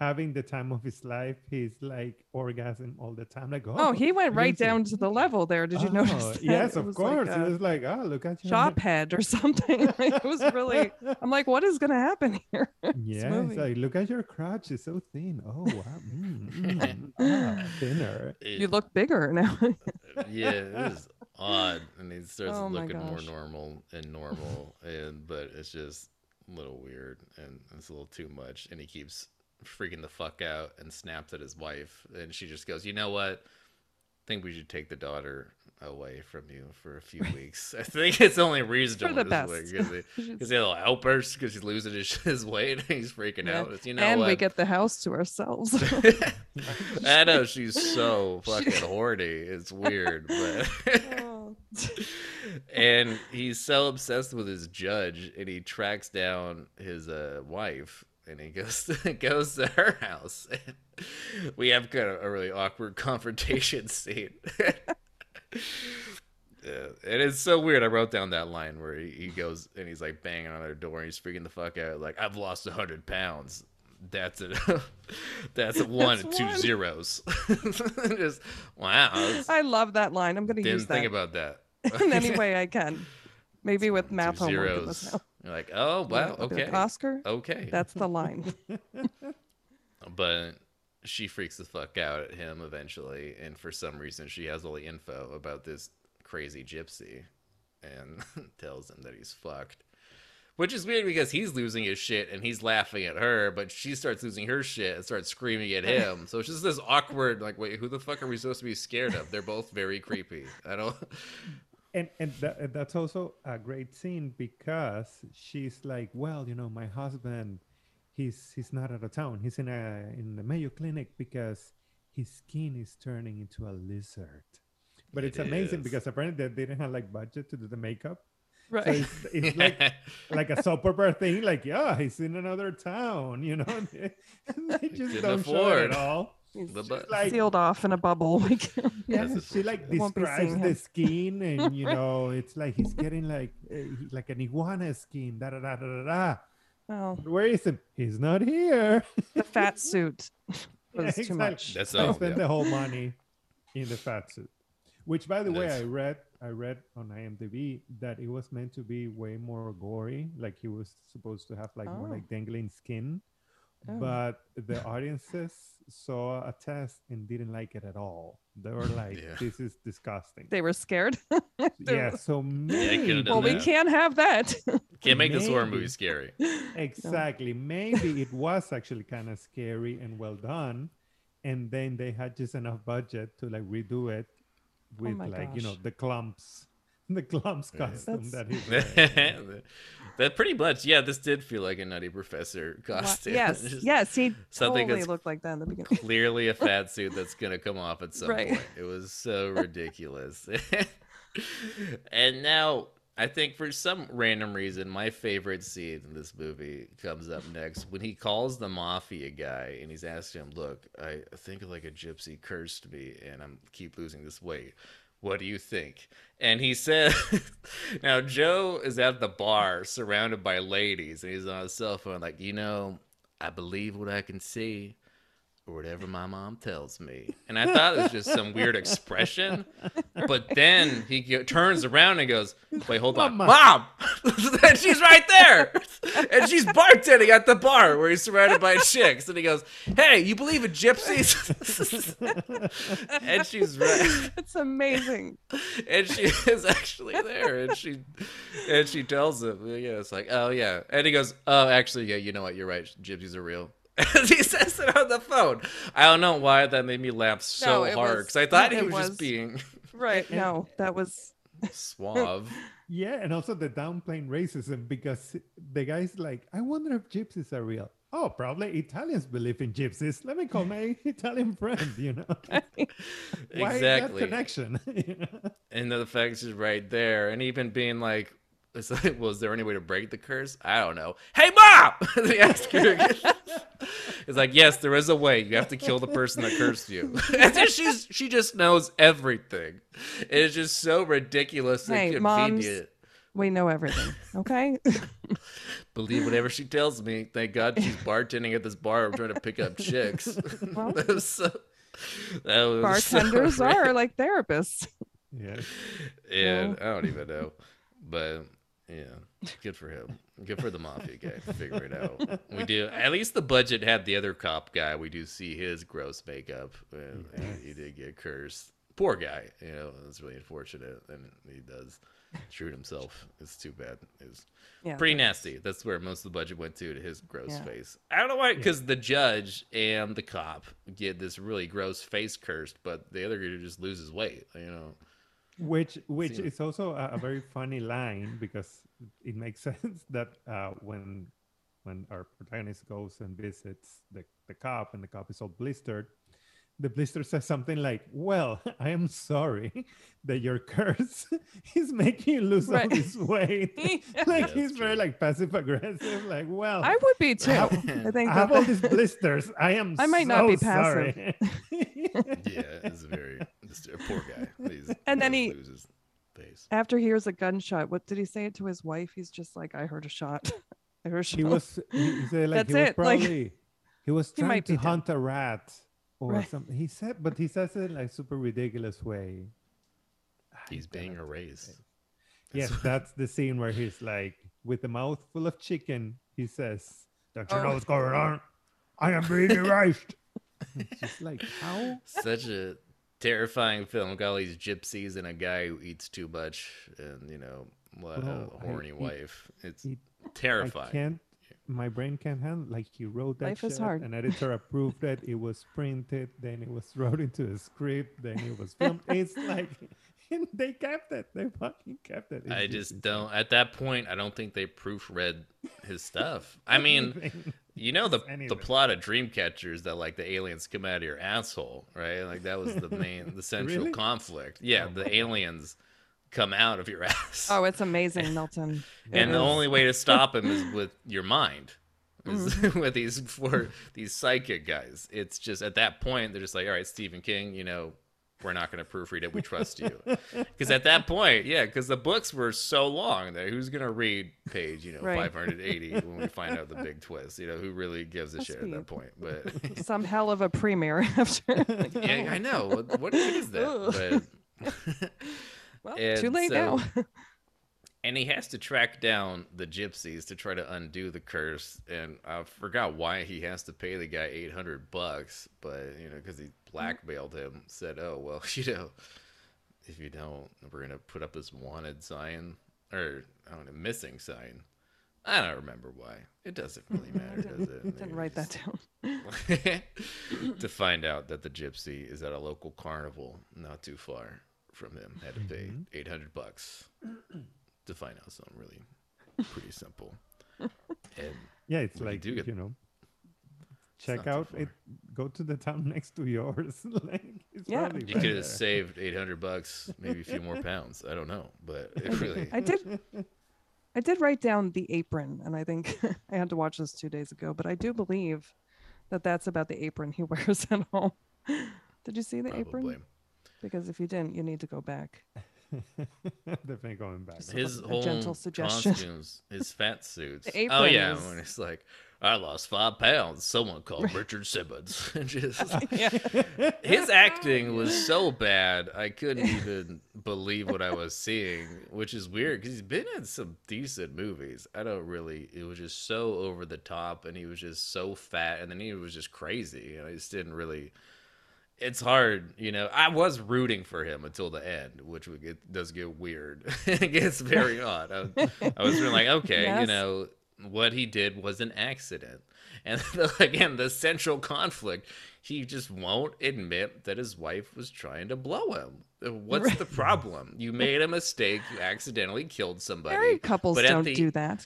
having the time of his life. He's like orgasm all the time. Like, oh, oh he went right down to the level there. Did you oh, notice that? Yes, of course. Like a, it was like, oh, look at you. Shop head or something. Like, it was really, I'm like, what is going to happen here? Yeah, it's like, look at your crotch. It's so thin. Oh, wow. Mm, mm, ah, thinner. It, you look bigger now. Yeah, it was odd. And he starts oh, looking more normal and normal. and But it's just a little weird and it's a little too much. And he keeps freaking the fuck out and snaps at his wife, and she just goes, "You know what? I think we should take the daughter away from you for a few weeks. I think it's only reasonable because it'll help her because she's losing his, his weight and he's freaking yeah. out. It's, you know, and what? We get the house to ourselves." I know, she's so fucking horny. It's weird, but. And he's so obsessed with his judge, and he tracks down his uh, wife. And he goes to, goes to her house. And we have kind of a really awkward confrontation scene. Yeah, and it's so weird. I wrote down that line where he, he goes and he's like banging on her door and he's freaking the fuck out. Like, "I've lost one hundred pounds. That's a that's a one that's and two one. zeros. Just, wow. I, was, I love that line. I'm going to use that. Didn't think about that. In any way I can. Maybe with math homework. You're like, oh, wow, okay. Oscar? Okay. That's the line. But she freaks the fuck out at him eventually, and for some reason she has all the info about this crazy gypsy and tells him that he's fucked. Which is weird because he's losing his shit and he's laughing at her, but she starts losing her shit and starts screaming at him. So it's just this awkward, like, wait, who the fuck are we supposed to be scared of? They're both very creepy. I don't... And and, that, and that's also a great scene because she's like, well, you know, my husband, he's he's not out of town. He's in a in the Mayo Clinic because his skin is turning into a lizard. But it's it amazing is. because apparently they didn't have like budget to do the makeup. Right. So it's, it's like like a soap opera thing. Like, yeah, he's in another town. You know, they just don't afford. show it at all. It's like, sealed off in a bubble. Like, yeah, she like describes the skin, and you know, it's like he's getting like uh, like an iguana skin. Da da da da da. Oh. Where is him? He's not here. The fat suit was yeah, too exactly. much. That's all. I spent yeah. the whole money in the fat suit. Which, by the nice. way, I read I read on IMDb that it was meant to be way more gory. Like he was supposed to have like oh. more like dangling skin. Oh. But the audiences saw a test and didn't like it at all. They were like, yeah. this is disgusting. They were scared. yeah, so maybe. Yeah, well, that. we can't have that. Can't make maybe. this horror movie scary. Exactly. No. Maybe it was actually kind of scary and well done. And then they had just enough budget to like redo it with oh like, gosh. you know, the clumps. The clumps costume that he wearing. That pretty much, yeah, this did feel like a Nutty Professor costume. Yes, yes, he totally looked like that in the beginning. Clearly a fat suit that's going to come off at some right. point. It was so ridiculous. And now, I think for some random reason, my favorite scene in this movie comes up next when he calls the mafia guy and he's asking him, look, I think like a gypsy cursed me and I'm keep losing this weight. What do you think? And he says, now Joe is at the bar surrounded by ladies and he's on his cell phone like, you know, I believe what I can see or whatever my mom tells me. And I thought it was just some weird expression. But then he g- turns around and goes, wait, hold on. Mom! And she's right there. And she's bartending at the bar where he's surrounded by chicks. And he goes, hey, you believe in gypsies? And she's right. It's amazing. And she is actually there. And she and she tells him, yeah, it's like, oh, yeah. And he goes, oh, actually, yeah, you know what? You're right. Gypsies are real. He says it on the phone. I don't know why that made me laugh so no, hard because I thought yeah, he was, was just being right. No, that was suave. Yeah, and also the downplaying racism because the guy's like, I wonder if gypsies are real. Oh, probably Italians believe in gypsies. Let me call my Italian friend, you know. Exactly. Why that connection? You know? And the fact is right there. And even being like, it's like, was there any way to break the curse? I don't know. Hey, Mom! They ask her again. It's like, yes, there is a way. You have to kill the person that cursed you. And then she's, she just knows everything. It is just so ridiculous and hey, convenient. Moms, we know everything, okay? Believe whatever she tells me. Thank God she's bartending at this bar. I'm trying to pick up chicks. Well, that was so, that was bartenders so are like therapists. Yeah. And well. I don't even know. But... yeah, good for him. Good for the mafia guy to figure it out. We do. At least the budget had the other cop guy. We do see his gross makeup. And yes. He did get cursed. Poor guy. You know, it's really unfortunate. And he does shoot himself. It's too bad. It's yeah, pretty nasty. That's where most of the budget went to, to his gross yeah. face. I don't know why, because yeah. the judge and the cop get this really gross face cursed, but the other guy just loses weight, you know. Which which is also a, a very funny line because it makes sense that uh, when when our protagonist goes and visits the, the cop and the cop is all blistered, the blister says something like, well, I am sorry that your curse is making you lose right. all this weight. yeah. Like he's true. very like passive aggressive. Like, well, I would be too. I, I think I have all these blisters. I am I might so not be passive. Sorry. Yeah, it's very it's a poor guy. He's, and then he loses face. After he hears a gunshot, what did he say it to his wife? He's just like, I heard a shot. I heard a shot. He was he said, like, That's he was it. probably like, he was trying he to hunt dead. a rat. Or right. something he said, but he says it in like super ridiculous way. He's being erased. Yes, that's the scene where he's like, with a mouth full of chicken, he says, "Don't you oh. know what's going on? I am being erased." It's just like, how? Such a terrifying film. Got all these gypsies and a guy who eats too much, and you know, what well, a horny I, wife. It, it's it, terrifying. I can't, my brain can't handle. Like, he wrote that. Life is hard. An editor approved it. It was printed. Then it was wrote into a script. Then it was filmed. It's like. And they kept it. They fucking kept it. It's I just insane. Don't. At that point, I don't think they proofread his stuff. I mean, you know, the Anything. the plot of Dreamcatcher is that like the aliens come out of your asshole, right? Like that was the main, the central really? conflict. Yeah, the aliens come out of your ass. Oh, it's amazing, Milton. And it the is. only way to stop him is with your mind, is mm. with these four these psychic guys. It's just at that point they're just like, all right, Stephen King, you know. We're not going to proofread it. We trust you. Because at that point, yeah, because the books were so long that who's going to read page, you know, right. five hundred eighty when we find out the big twist? You know, who really gives a That's shit deep. At that point? But some hell of a premiere after. Like, yeah, I know. What, what is that? But... well, and too late so... now. And he has to track down the gypsies to try to undo the curse. And I forgot why he has to pay the guy eight hundred bucks, but, you know, because he blackmailed him, said, oh, well, you know, if you don't, we're going to put up this wanted sign or, I don't know, missing sign. I don't remember why. It doesn't really matter, does it? I didn't write that down. To find out that the gypsy is at a local carnival not too far from him, had to pay eight hundred bucks. To find out something really pretty simple. And yeah, it's like, do get, you know, check out it, go to the town next to yours. Like, it's yeah. You could have there. saved eight hundred bucks, maybe a few more pounds. I don't know, but it really. I did, I did write down The Apron, and I think I had to watch this two days ago, but I do believe that that's about the apron he wears at home. Did you see The Probably. Apron? Because if you didn't, you need to go back. Definitely going back. His whole gentle suggestion. Costumes, his fat suits. Oh yeah, is... when it's like, I lost five pounds. Someone called Richard Simmons. Just yeah. His acting was so bad, I couldn't even believe what I was seeing, which is weird because he's been in some decent movies. I don't really. It was just so over the top, and he was just so fat, and then he was just crazy, and I just didn't really. It's hard, you know. I was rooting for him until the end, which would get, does get weird. It gets very odd. I, I was really like, okay, yes. you know, what he did was an accident. And the, again, the central conflict, he just won't admit that his wife was trying to blow him. What's right. the problem? You made a mistake. You accidentally killed somebody. Married couples don't the... do that.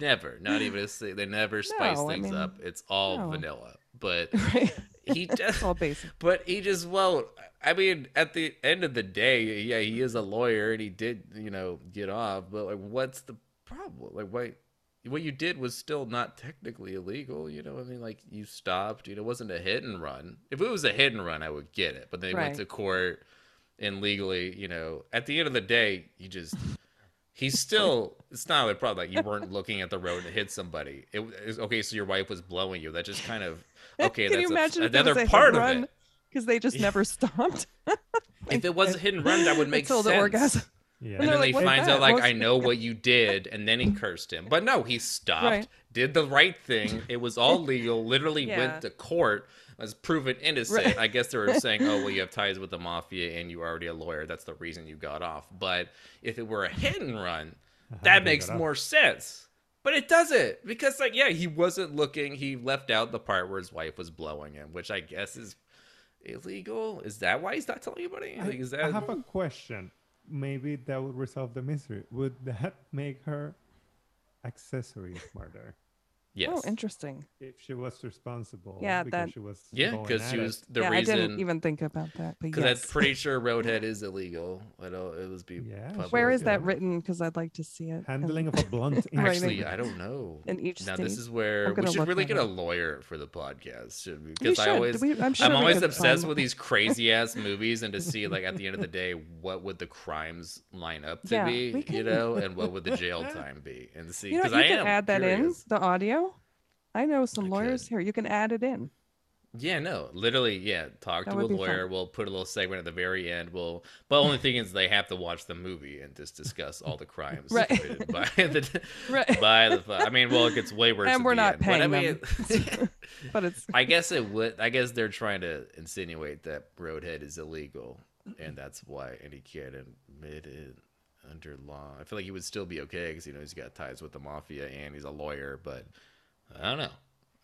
Never. Not even a, they never spice no, things I mean, up. It's all no. vanilla. But... Right. He just, all basic. But he just won't. I mean, at the end of the day, yeah, he is a lawyer and he did, you know, get off. But like, what's the problem? Like, what, what you did was still not technically illegal. You know what I mean? Like, you stopped. You know, it wasn't a hit and run. If it was a hit and run, I would get it. But they right. went to court and legally, you know, at the end of the day, you just. He's still, it's not a problem. Like, you weren't looking at the road to hit somebody. It was okay. So your wife was blowing you. That just kind of, okay. Can that's you imagine a, another part of it. Because they just never stopped. If it was a hit and run, that would make sense. The orgasm. Yeah. And, and then like, he finds out, like, I know what you did. And then he cursed him. But no, he stopped, right. did the right thing. It was all legal, literally yeah. went to court. Was proven innocent. Right. I guess they were saying, oh, well, you have ties with the mafia and you were already a lawyer. That's the reason you got off. But if it were a hit and run, uh-huh, that makes more off. sense. But it doesn't. Because, like, yeah, he wasn't looking. He left out the part where his wife was blowing him, which I guess is illegal. Is that why he's not telling anybody? I, like, is that... I have a question. Maybe that would resolve the mystery. Would that make her accessory murder? Yes. Oh, interesting. If she was responsible. Yeah, because that, she was. Yeah, because she was the yeah, reason. I didn't even think about that. Because yes. I'm pretty sure Roadhead is illegal. I don't, it was be. Yeah. Public. Where is that written? Because I'd like to see it. Handling and... of a blunt. Actually, I don't know. In each state. Now this is where we should really get a lawyer for the podcast, should we? Because I always, we, I'm, sure I'm always obsessed find... with these crazy ass movies, and to see like at the end of the day, what would the crimes line up to yeah, be, can... you know, and what would the jail time be, and see. Because you know, I can am add that curious. in the audio. I know some I lawyers could. here. You can add it in. Yeah, no, literally, yeah. Talk that to a lawyer. Fun. We'll put a little segment at the very end. We'll, but the only thing is they have to watch the movie and just discuss all the crimes right. committed by the right. by the. I mean, well, it gets way worse. And we're not end. paying but, I mean, them. But it's. I guess it would. I guess they're trying to insinuate that Roadhead is illegal, and that's why any kid admitted under law. I feel like he would still be okay because you know he's got ties with the mafia and he's a lawyer. But I don't know.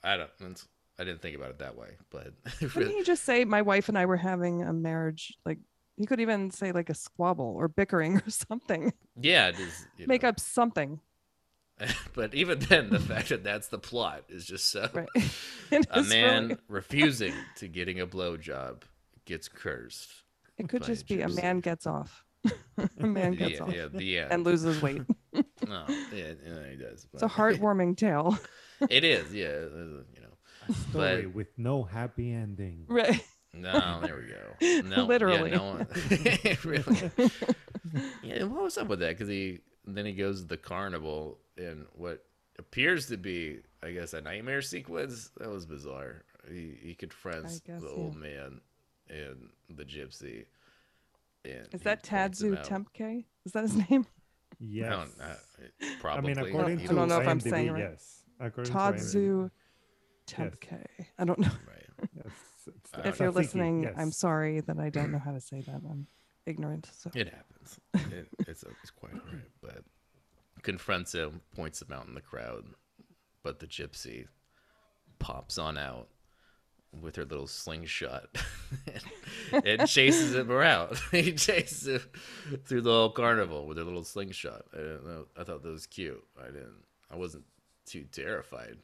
I don't. It's, I didn't think about it that way, but didn't he just say my wife and I were having a marriage? Like he could even say like a squabble or bickering or something. Yeah, just, you make know. up something. But even then, the fact that that's the plot is just so. Right. A man really... refusing to getting a blowjob gets cursed. It could just be Gypsy. A man gets off. A man gets yeah, off yeah, the end. And loses weight. No, oh, yeah, yeah, he does. But... It's a heartwarming tale. It is, yeah, you know. Story but, with no happy ending. Right. No, there we go. No, literally. Yeah, no one, really. Yeah, what was up with that? Because he then he goes to the carnival in what appears to be, I guess, a nightmare sequence. That was bizarre. He he confronts guess, the yeah. old man and the gypsy. And is that Tadzu Tempke? Is that his name? Yes. No, not, probably. I mean, according to I don't know if I'm saying right. Yes. Tadzu. Yes. Okay, I don't know. Right. Yes, it's that. If you're listening, yes. I'm sorry that I don't know how to say that. I'm ignorant. So. It happens. It, it's, it's quite all right. But confronts him, points him out in the crowd. But the gypsy pops on out with her little slingshot and, and chases him around. He chases him through the whole carnival with her little slingshot. I, didn't know, I thought that was cute. I didn't. I wasn't too terrified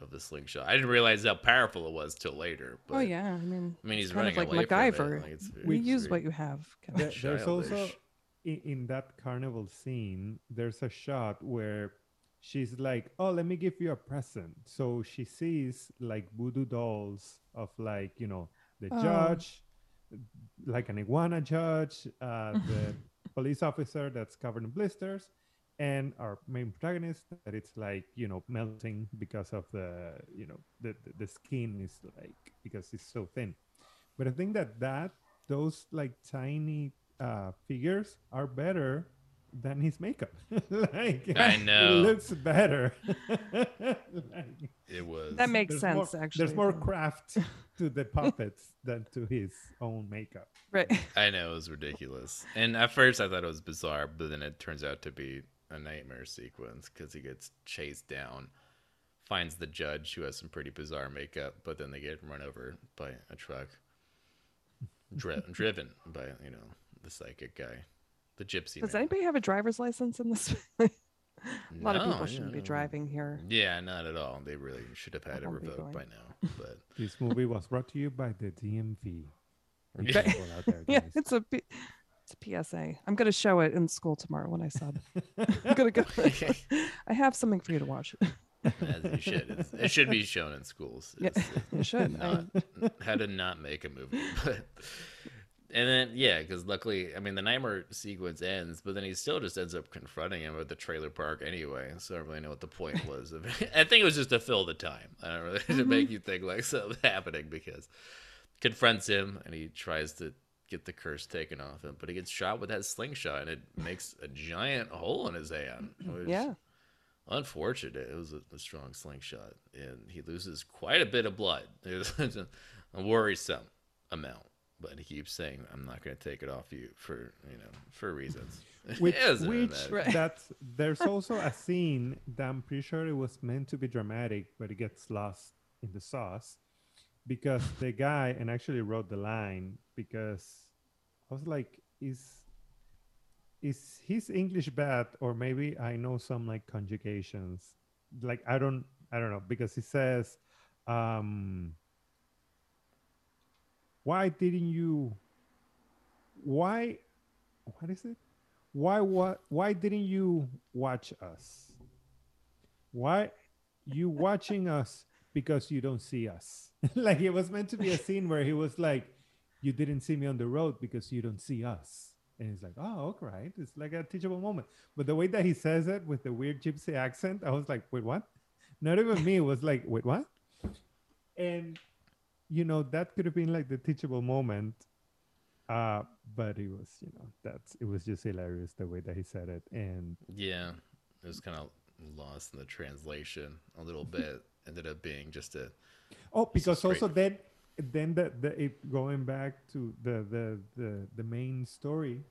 of the slingshot. I didn't realize how powerful it was till later. But, oh yeah, I mean, I mean, he's running like away MacGyver. From it. Like it's very, we use what you have. Kind of there's also in that carnival scene. There's a shot where she's like, "Oh, let me give you a present." So she sees like voodoo dolls of like you know the oh. judge, like an iguana judge, uh, the police officer that's covered in blisters. And our main protagonist, that it's like, you know, melting because of the, you know, the, the, the skin is like, because it's so thin. But I think that, that those like tiny uh, figures are better than his makeup. Like, I know. It looks better. Like, it was. That makes sense, more, actually. There's more craft to the puppets than to his own makeup. Right. I know. It was ridiculous. And at first I thought it was bizarre, but then it turns out to be a nightmare sequence because he gets chased down, finds the judge who has some pretty bizarre makeup, but then they get run over by a truck, dri- driven by you know the psychic guy, the gypsy. Does man. Anybody have a driver's license in this? A lot no, of people shouldn't yeah, be driving here. Yeah, not at all. They really should have had it revoked by now. But this movie was brought to you by the D M V. Yeah, out there, yeah it's a. P- It's a P S A. I'm going to show it in school tomorrow when I sub. I'm going to go. I have something for you to watch. As you should. It's, it should be shown in schools. It's, yeah, it should. Not, how to not make a movie. But, and then, yeah, because luckily, I mean, the nightmare sequence ends, but then he still just ends up confronting him at the trailer park anyway. So I don't really know what the point was. Of it. I think it was just to fill the time. I don't really, to mm-hmm. make you think like something's happening because confronts him and he tries to get the curse taken off him, but he gets shot with that slingshot and it makes a giant hole in his hand. Yeah, unfortunate. It was a, a strong slingshot and he loses quite a bit of blood. It was a, a worrisome amount, but he keeps saying, I'm not going to take it off you for, you know, for reasons. Which, which that's, there's also a scene that I'm pretty sure it was meant to be dramatic, but it gets lost in the sauce because the guy, and actually wrote the line, because I was like, is is his English bad, or maybe I know some like conjugations, like I don't I don't know, because he says, um, why didn't you? Why, what is it? Why what? Why didn't you watch us? Why you watching us? Because you don't see us. Like it was meant to be a scene where he was like, you didn't see me on the road because you don't see us. And he's like, oh, okay, right. It's like a teachable moment. But the way that he says it with the weird gypsy accent, I was like, wait, what? Not even me was like, wait, what? And you know, that could have been like the teachable moment. Uh, but it was, you know, that's, it was just hilarious the way that he said it. And yeah, it was kind of lost in the translation a little bit. Ended up being just a, oh, because straight... also then, then the, the, it, going back to the, the, the, the main story,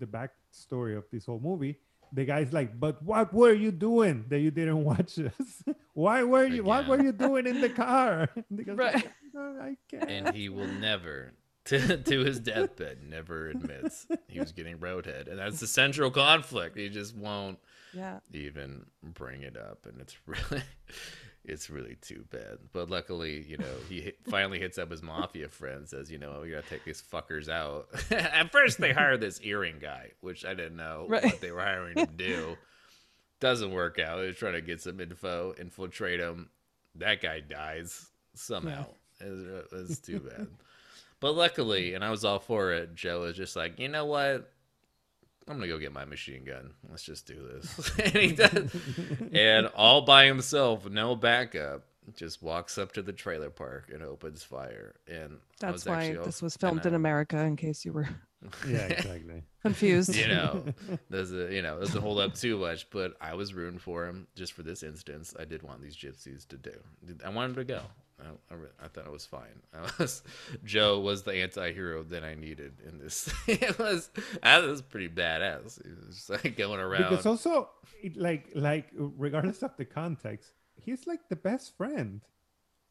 the backstory of this whole movie, the guy's like, but what were you doing that you didn't watch us? Why were you, Again. what were you doing in the car? And, goes, right. oh, I can't. And he will never, to, to his deathbed, never admits he was getting roadhead. And that's the central conflict. He just won't yeah. even bring it up. And it's really, it's really too bad. But luckily, you know, he hit, finally hits up his mafia friend, says, you know, we got to take these fuckers out. At first, they hire this earring guy, which I didn't know right. what they were hiring him to do. Doesn't work out. They're trying to get some info, infiltrate him. That guy dies somehow. Yeah. It's, it's too bad. But luckily, and I was all for it, Joe is just like, you know what? I'm going to go get my machine gun. Let's just do this. And he does. And all by himself, no backup, just walks up to the trailer park and opens fire. And that's was why all, this was filmed I, in America, in case you were yeah, exactly. confused. You know, doesn't you know, doesn't hold up too much, but I was rooting for him just for this instance. I did want these gypsies to do. I wanted to go. I, I, I thought it was fine. I was, Joe was the anti-hero that I needed in this. It was, I was pretty badass. It was just like going around. Because also, it like like regardless of the context, he's like the best friend.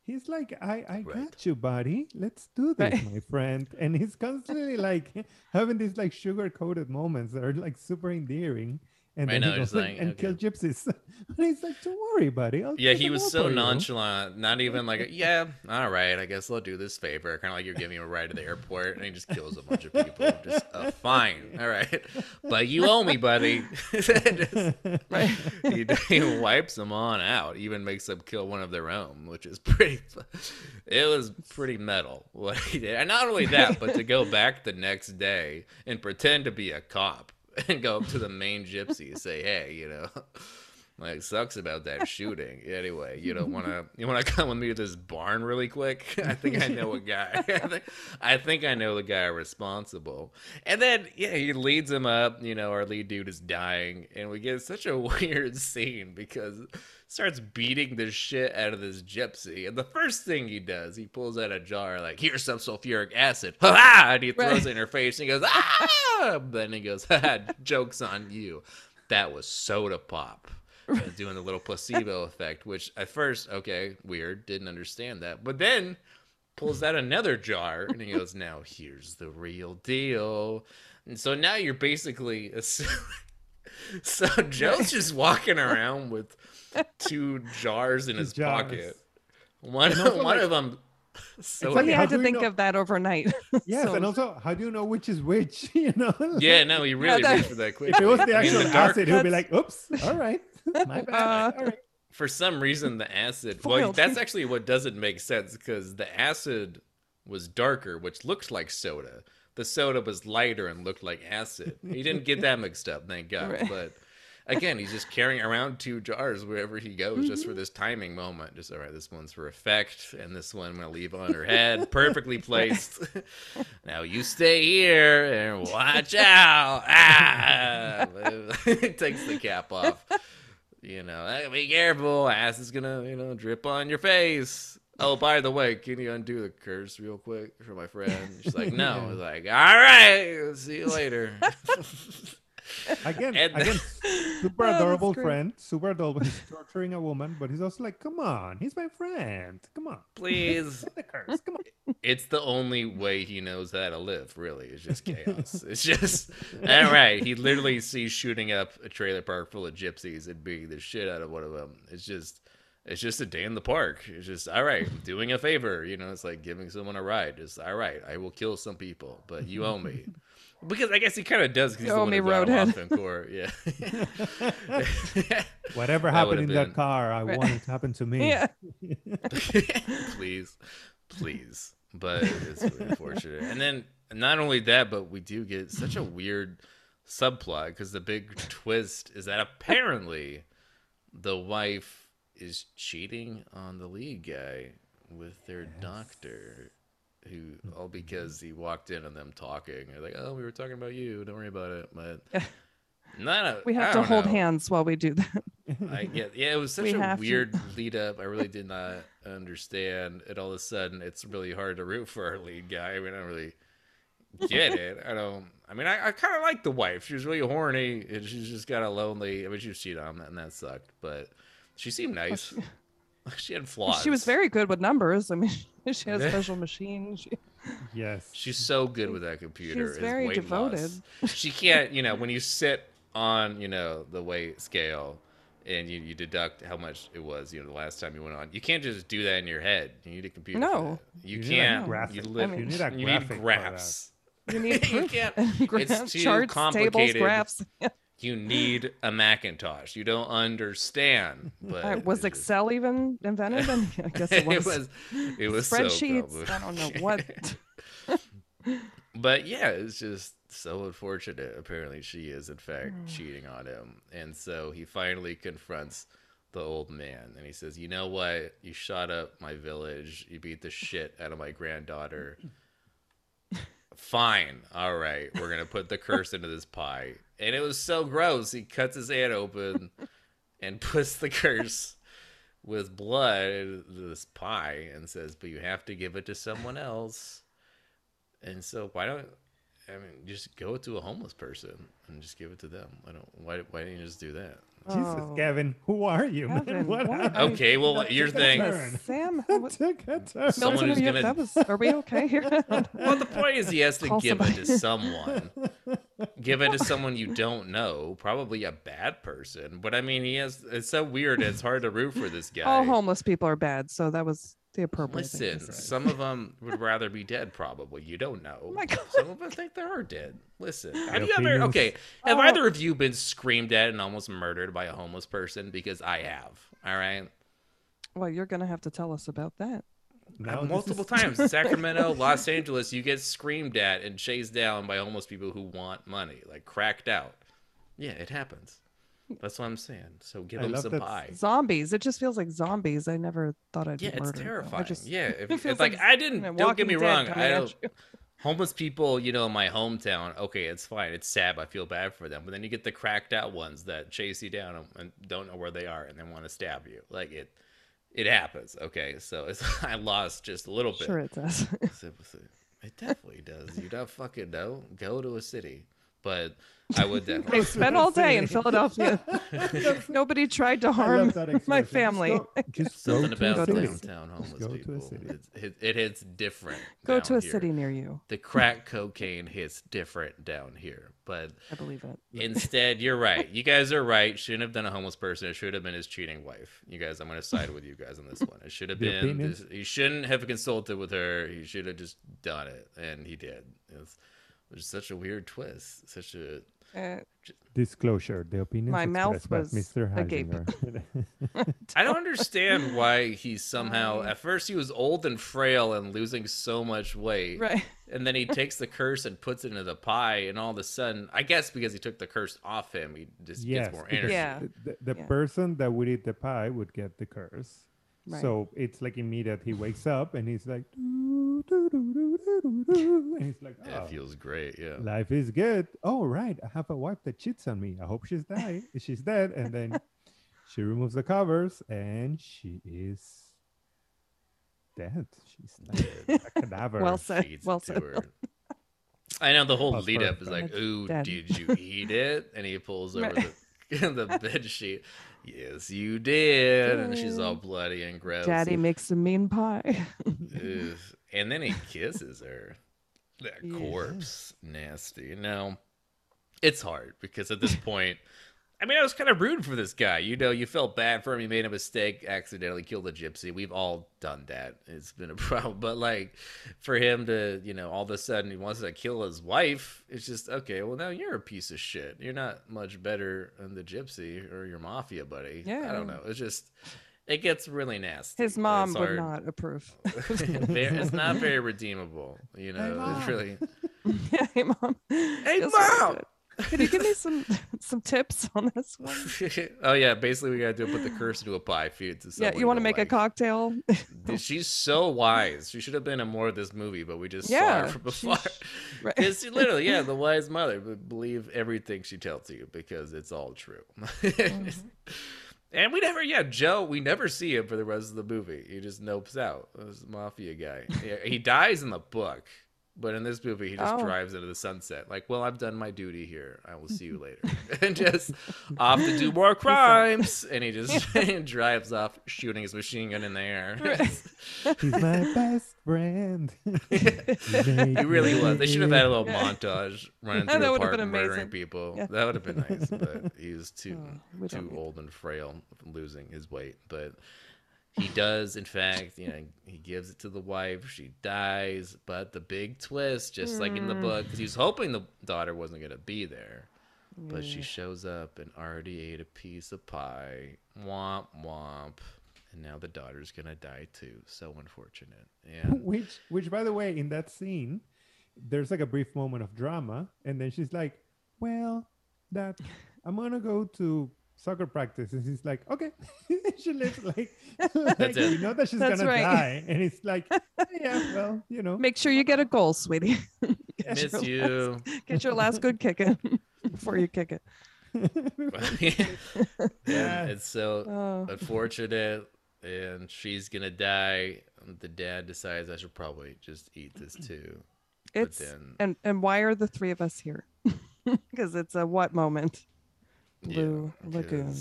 He's like, I, I right. got you, buddy. Let's do this, right. my friend. And he's constantly like having these like sugar-coated moments that are like super endearing. And I know, he goes, like, and okay. kill gypsies. And he's like, don't worry, buddy. I'll yeah, he was so nonchalant. You. Not even like, yeah, all right, I guess I'll do this favor. Kind of like you're giving him a ride to the airport, and he just kills a bunch of people. Just, uh, fine, all right. But you owe me, buddy. Just, right? he, he wipes them on out, even makes them kill one of their own, which is pretty, it was pretty metal what he did. And not only that, but to go back the next day and pretend to be a cop. And go up to the main gypsy and say, hey, you know, like, sucks about that shooting. Anyway, you don't want to, you want to come with me to this barn really quick? I think I know a guy. I, think, I think I know the guy responsible. And then, yeah, he leads him up, you know, our lead dude is dying. And we get such a weird scene because he starts beating the shit out of this gypsy. And the first thing he does, he pulls out a jar, like, here's some sulfuric acid. Ha-ha! And he throws right. it in her face and he goes, ah! Then he goes, haha, joke's on you. That was soda pop. Doing the little placebo effect, which at first, okay, weird, didn't understand that. But then pulls out another jar and he goes, now here's the real deal. And so now you're basically assuming... So Joe's just walking around with two jars in his jars. pocket. One, one like... of them... So like you had to think know? of that overnight. Yes, so. And also, how do you know which is which? You know? Yeah, no, he really no, that... reached for that quick. If it was the actual the acid, he'll be like, "Oops, all right, my bad." Uh, all right. For some reason, the acid. Foiled. Well, that's actually what doesn't make sense because the acid was darker, which looked like soda. The soda was lighter and looked like acid. He didn't get that mixed up, thank God. Right. But again, he's just carrying around two jars wherever he goes mm-hmm. just for this timing moment. Just, all right, this one's for effect, and this one I'm going to leave on her head. Perfectly placed. Now you stay here and watch out. Ah! It takes the cap off. You know, be careful. Ass is going to, you know, drip on your face. Oh, by the way, can you undo the curse real quick for my friend? She's like, no. I was like, all right, see you later. Again, and, again, super oh, adorable friend, super adorable. He's torturing a woman, but he's also like, come on, he's my friend. Come on. Please. The curse. Come on. It's the only way he knows how to live, really. It's just chaos. It's just, all right. He literally sees shooting up a trailer park full of gypsies and beating the shit out of one of them. It's just, it's just a day in the park. It's just, all right, I'm doing a favor. You know, it's like giving someone a ride. It's all right, I will kill some people, but you owe me. Because I guess he kind of does. Because he's the one who got him off in court. Yeah. Whatever happened in been... that car, I right. want it to happen to me. Yeah. Please, please. But it's really unfortunate. And then not only that, but we do get such a weird subplot because the big twist is that apparently the wife is cheating on the lead guy with their yes. doctor, who all because he walked in on them talking. They're like, "Oh, we were talking about you. Don't worry about it." But no, we have I to hold know. hands while we do that. I get, yeah, it was such we a weird to. lead up. I really did not understand. And all of a sudden, it's really hard to root for our lead guy. I mean, I don't really get it. I don't. I mean, I, I kind of like the wife. She was really horny, and she's just kind of lonely. I mean, she was cheated on, and that sucked. But she seemed nice. She had flaws. She was very good with numbers. I mean, she has a special machine. She... Yes. She's so good with that computer. She's very devoted. Loss. She can't, you know, when you sit on, you know, the weight scale and you, you deduct how much it was, you know, the last time you went on, you can't just do that in your head. You need a computer. No. You, you can't. Need you, live, I mean, you need, you need graphs. You need proof. You can't. Graphs, it's too charts, complicated. Tables, graphs. You need a Macintosh. You don't understand. But right, was Excel just... even invented? And I guess it was. It was, it was spreadsheets. So I don't know what. But yeah, it's just so unfortunate. Apparently, she is in fact mm. cheating on him, and so he finally confronts the old man, and he says, "You know what? You shot up my village. You beat the shit out of my granddaughter." Fine. All right. We're going to put the curse into this pie. And it was so gross. He cuts his hand open and puts the curse with blood into this pie and says, but you have to give it to someone else. And so why don't, I mean, just go to a homeless person and just give it to them. I don't, why, why didn't you just do that? Jesus, Gavin, who are you? Gavin, what what are okay, you? well, that your thing. Sam, that took a turn. Someone who's gonna... that was... Are we okay here? Well, the point is he has to Call give somebody. it to someone. Give it to someone you don't know, probably a bad person. But I mean, he has. It's so weird. It's hard to root for this guy. All homeless people are bad, so that was the appropriate. Listen, thing some of them would rather be dead. Probably you don't know. Oh my God. Some of them think they are dead. Listen, have you ever? Okay, have oh. either of you been screamed at and almost murdered by a homeless person? Because I have. All right. Well, you're gonna have to tell us about that. No, multiple is... times. Sacramento, Los Angeles, you get screamed at and chased down by homeless people who want money, like cracked out. Yeah, it happens. That's what I'm saying. So give I them some pie. Zombies. It just feels like zombies. I never thought I'd. Yeah, be murdered, it's terrifying. Just, yeah, if, it feels it's like, like I didn't. You know, don't get me wrong. I don't. Homeless people, you know, in my hometown, okay, it's fine. It's sad. I feel bad for them. But then you get the cracked out ones that chase you down and don't know where they are and they want to stab you. Like it, it happens. Okay, so it's, I lost just a little bit. Sure, it does. It definitely does. You don't fucking know. Go to a city. But I would definitely. I spent all day in Philadelphia. Nobody tried to harm my family. Just go, something go about downtown homeless people. It, it hits different. Go to a here. city near you. The crack cocaine hits different down here. But I believe it. Instead, you're right. You guys are right. Shouldn't have done a homeless person. It should have been his cheating wife. You guys, I'm going to side with you guys on this one. It should have Your been. This, he shouldn't have consulted with her. He should have just done it, and he did. It's, Which is such a weird twist. Such a uh, disclosure. The opinion. My mouth was Mister Heisinger. I don't understand why he somehow. At first, he was old and frail and losing so much weight. Right. And then he takes the curse and puts it into the pie, and all of a sudden, I guess because he took the curse off him, he just yes, gets more energy. Yeah. The, the yeah. person that would eat the pie would get the curse. Right. So it's like immediate. He wakes up and he's like, doo, doo, doo, doo, doo, doo, and he's like, oh, that feels great. Yeah, life is good. Oh, right. I have a wife that cheats on me. I hope she's died. She's dead. And then she removes the covers and she is dead. She's dead. A cadaver. Well said. Well said. I know the whole Pop lead up is like, ooh, dead. Did you eat it? And he pulls over right. the the bed sheet. Yes, you did. And she's all bloody and gross. Daddy makes some mean pie. And then he kisses her. That yeah. corpse. Nasty. Now, it's hard because at this point, I mean, I was kind of rooting for this guy. You know, you felt bad for him. He made a mistake, accidentally killed a gypsy. We've all done that. It's been a problem. But, like, for him to, you know, all of a sudden he wants to kill his wife, it's just, okay, well, now you're a piece of shit. You're not much better than the gypsy or your mafia buddy. Yeah. I don't know. It's just, it gets really nasty. His mom would not approve. It's not very redeemable. You know, hey, it's really. Hey, Mom. Hey, Mom. Could you give me some some tips on this one? Oh yeah, basically we gotta do it, put the curse into a pie, feed to someone. Yeah, you want to make like a cocktail. She's so wise. She should have been in more of this movie, but we just yeah, saw her from afar. Right. It's literally, yeah, the wise mother. But believe everything she tells you because it's all true. Mm-hmm. And we never, yeah, Joe, we never see him for the rest of the movie. He just nopes out. This mafia guy. He dies in the book. But in this movie, he just oh. drives into the sunset. Like, well, I've done my duty here. I will see you later. And just off to do more crimes. And he just drives off shooting his machine gun in the air. He's my best friend. He really was. They should have had a little yeah. montage running through the park and murdering people. Yeah. That would have been nice. But he's too, oh, too old and frail, losing his weight. But he does, in fact, you know, he gives it to the wife. She dies, but the big twist, just mm. like in the book, because he was hoping the daughter wasn't going to be there, mm. but she shows up and already ate a piece of pie. Womp, womp. And now the daughter's going to die, too. So unfortunate. Yeah. Which, which, by the way, in that scene, there's like a brief moment of drama, and then she's like, well, that I'm going to go to soccer practice, and he's like, okay. She lives like, like you know that she's That's gonna right. die, and it's like, yeah, well, you know, make sure you get a goal, sweetie. Miss you. Last, get your last good kick in before you kick it. Yeah. Yeah, it's so oh. unfortunate, and she's gonna die. The dad decides I should probably just eat this too. It's then, and and why are the three of us here? Because it's a what moment. Blue yeah, Lagoon.